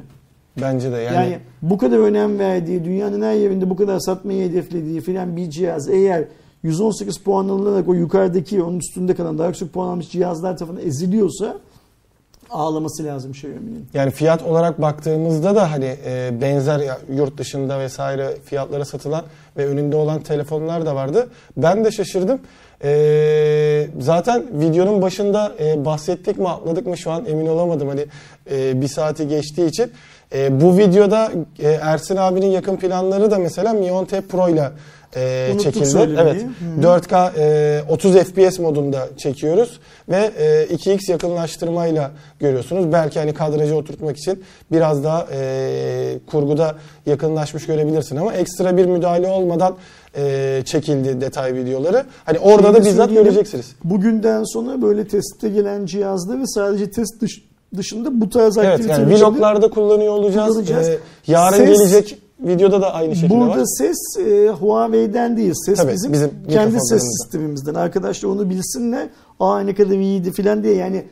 Bence de yani bu kadar önem verdiği, dünyanın her yerinde bu kadar satmayı hedeflediği filan bir cihaz eğer 118 puan alınarak o yukarıdaki, onun üstünde kalan daha yüksek puan almış cihazlar tarafından eziliyorsa ağlaması lazım Xiaomi'nin. Yani fiyat olarak baktığımızda da hani benzer yurt dışında vesaire fiyatlara satılan ve önünde olan telefonlar da vardı. Ben de şaşırdım. Zaten videonun başında bahsettik mi atladık mı şu an emin olamadım hani bir saati geçtiği için. Bu videoda Ersin abinin yakın planları da mesela Mi 10 Pro ile çekildi. Evet. 4K 30 FPS modunda çekiyoruz ve 2x yakınlaştırmayla görüyorsunuz. Belki hani kadrajı oturtmak için biraz daha kurguda yakınlaşmış görebilirsin ama ekstra bir müdahale olmadan çekildi detay videoları. Hani orada da bizzat göreceksiniz. Bugünden sonra böyle testte gelen cihazda ve sadece test dışında bu tarz aktiviteler. Evet yani vloglarda kullanıyor olacağız. Yarın gelecek videoda da aynı şekilde burada var. Burada ses Huawei'den değil. Ses tabii, bizim kendi ses sistemimizden. Arkadaşlar onu bilsinler. Aa ne kadar iyiydi filan diye yani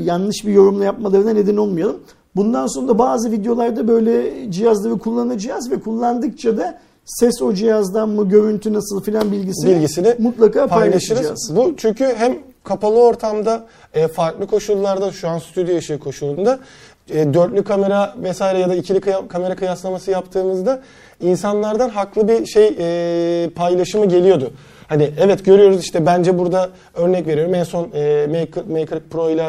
yanlış bir yorumla yapmalarına neden olmayalım. Bundan sonra da bazı videolarda böyle cihazları kullanacağız ve kullandıkça da ses o cihazdan mı, görüntü nasıl filan bilgisini mutlaka paylaşacağız. Bu çünkü hem kapalı ortamda, farklı koşullarda, şu an stüdyo ışığı koşulunda dörtlü kamera vesaire ya da ikili kamera kıyaslaması yaptığımızda insanlardan haklı bir şey paylaşımı geliyordu. Hani evet görüyoruz işte bence burada örnek veriyorum en son Mate 40 Pro ile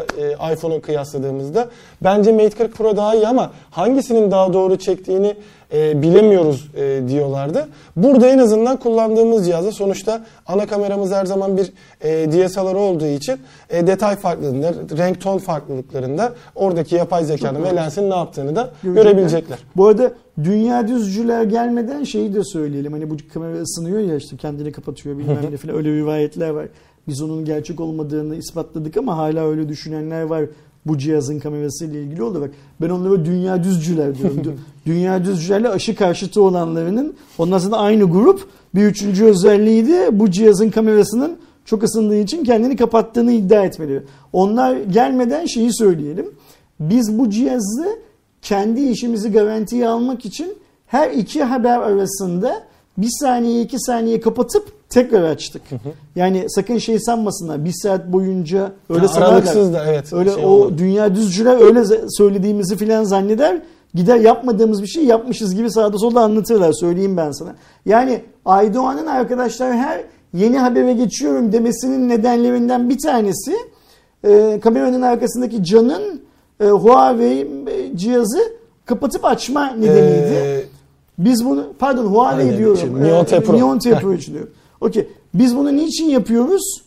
iPhone'u kıyasladığımızda bence Mate 40 Pro daha iyi ama hangisinin daha doğru çektiğini bilemiyoruz diyorlardı. Burada en azından kullandığımız cihazda sonuçta ana kameramız her zaman bir DSLR olduğu için detay farklılığında, renk ton farklılıklarında oradaki yapay zekanın ve lensin ne yaptığını da görebilecekler. Bu arada dünya düzcüler gelmeden şeyi de söyleyelim. Hani bu kamera ısınıyor ya işte kendini kapatıyor bilmem ne falan öyle rivayetler var. Biz onun gerçek olmadığını ispatladık ama hala öyle düşünenler var. Bu cihazın kamerasıyla ilgili olarak ben onlara dünya düzcüler diyorum. Dünya düzcülerle aşı karşıtı olanlarının ondan sonra aynı grup bir üçüncü özelliği de bu cihazın kamerasının çok ısındığı için kendini kapattığını iddia etmeleri. Onlar gelmeden şeyi söyleyelim. Biz bu cihazı kendi işimizi garantiye almak için her iki haber arasında 1 saniye 2 saniye kapatıp tekrar açtık. Yani sakın şey sanmasınlar. Bir saat boyunca öyle aralıksız da evet. Öyle şey o olur. Dünya düzcüler öyle söylediğimizi filan zanneder. Gider yapmadığımız bir şey yapmışız gibi sağda solda anlatırlar. Söyleyeyim ben sana. Yani Aydoğan'ın arkadaşlar her yeni habere geçiyorum demesinin nedenlerinden bir tanesi kameranın arkasındaki Can'ın Huawei cihazı kapatıp açma nedeniydi. Biz bunu pardon Huawei aynen, diyorum. Neonte Pro için diyorum. Okey. Biz bunu niçin yapıyoruz?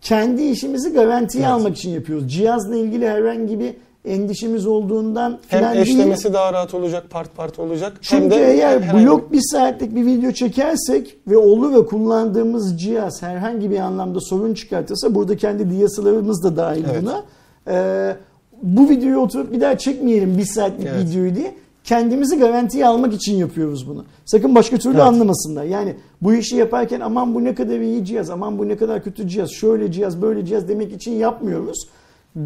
Kendi işimizi garantiye evet. almak için yapıyoruz. Cihazla ilgili herhangi bir endişemiz olduğundan filan değil. Hem eşlemesi daha rahat olacak, part olacak. Çünkü hem de eğer blok bir saatlik bir video çekersek ve olur ve kullandığımız cihaz herhangi bir anlamda sorun çıkartırsa burada kendi DSLR'ımız da dahil evet. buna. Bu videoyu oturup bir daha çekmeyelim bir saatlik evet. videoyu diye. Kendimizi garantiye almak için yapıyoruz bunu. Sakın başka türlü evet. anlamasınlar. Yani bu işi yaparken aman bu ne kadar iyi cihaz, aman bu ne kadar kötü cihaz, şöyle cihaz, böyle cihaz demek için yapmıyoruz.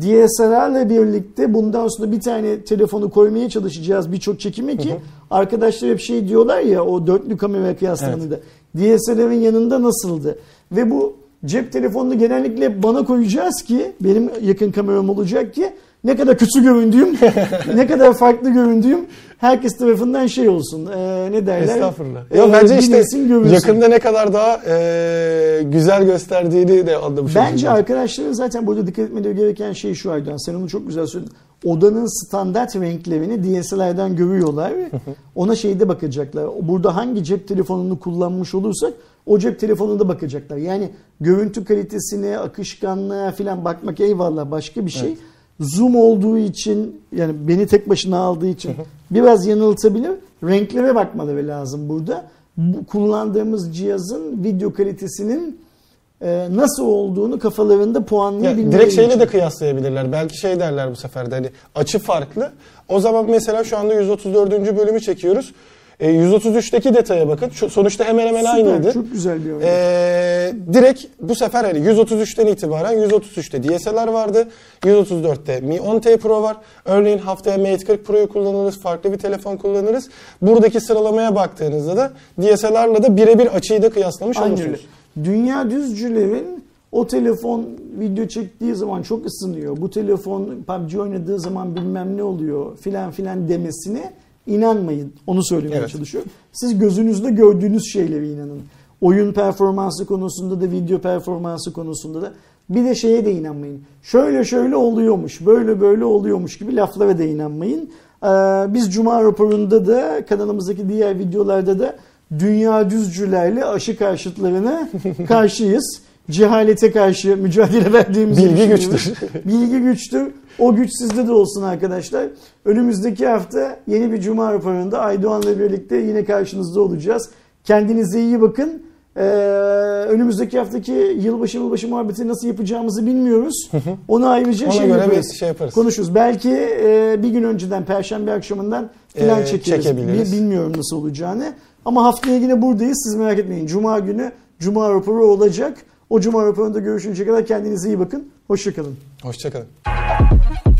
DSLR'la birlikte bundan sonra bir tane telefonu koymaya çalışacağız birçok çekime ki hı hı. arkadaşlar hep şey diyorlar ya o dörtlü kamera kıyaslarında evet. DSLR'ın yanında nasıldı? Ve bu cep telefonunu genellikle bana koyacağız ki benim yakın kameram olacak ki ne kadar kötü göründüğüm, ne kadar farklı göründüğüm herkes tarafından şey olsun. Ne derler? Estağfurullah. Yo, bence işte yakında ne kadar daha güzel gösterdiğini de anladım. Bence arkadaşların zaten burada dikkat etmeleri gereken şey şu Aydan. Sen onu çok güzel söyledin. Odanın standart renklerini DSLR'den görüyorlar. Ona şeyde bakacaklar. Burada hangi cep telefonunu kullanmış olursak o cep telefonunda bakacaklar. Yani görüntü kalitesine, akışkanlığa falan bakmak eyvallah başka bir şey. Evet. Zoom olduğu için yani beni tek başına aldığı için biraz yanıltabilir. Renklere bakmaları lazım burada. Bu, kullandığımız cihazın video kalitesinin nasıl olduğunu kafalarında puanlayabilmeleri direkt şeyle için. De kıyaslayabilirler. Belki şey derler bu sefer de hani açı farklı. O zaman mesela şu anda 134. bölümü çekiyoruz. 133'teki detaya bakın. Sonuçta hemen hemen süper, aynıydı. Çok güzel bir örnek. Direkt bu sefer hani 133'ten itibaren 133'te DSLR vardı. 134'te Mi 10T Pro var. Örneğin haftaya Mate 40 Pro'yu kullanırız. Farklı bir telefon kullanırız. Buradaki sıralamaya baktığınızda da DSLR'la da birebir açıyı da kıyaslamış aynı olursunuz. Öyle. Dünya düzcülerin o telefon video çektiği zaman çok ısınıyor. Bu telefon PUBG oynadığı zaman bilmem ne oluyor filan filan demesini İnanmayın. Onu söylemeye evet. çalışıyorum. Siz gözünüzde gördüğünüz şeylere inanın. Oyun performansı konusunda da video performansı konusunda da bir de şeye de inanmayın. Şöyle şöyle oluyormuş, böyle böyle oluyormuş gibi laflara da inanmayın. Biz Cuma raporunda da kanalımızdaki diğer videolarda da dünya düzcülerle aşı karşıtlarına karşıyız. Cehalete karşı mücadele verdiğimiz bilgi güçtür. Bilgi güçtür. O güç sizde de olsun arkadaşlar. Önümüzdeki hafta yeni bir Cuma raporunda Aydoğan'la birlikte yine karşınızda olacağız. Kendinize iyi bakın. Önümüzdeki haftaki yılbaşı muhabbeti nasıl yapacağımızı bilmiyoruz. Onu ayrıca yaparız. Konuşuruz. Belki bir gün önceden Perşembe akşamından filan çekebiliriz. Bilmiyorum nasıl olacağını. Ama haftaya yine buradayız. Siz merak etmeyin. Cuma günü Cuma raporu olacak. O Cuma raporunda görüşünceye kadar kendinize iyi bakın. Hoşça kalın. Hoşça kalın.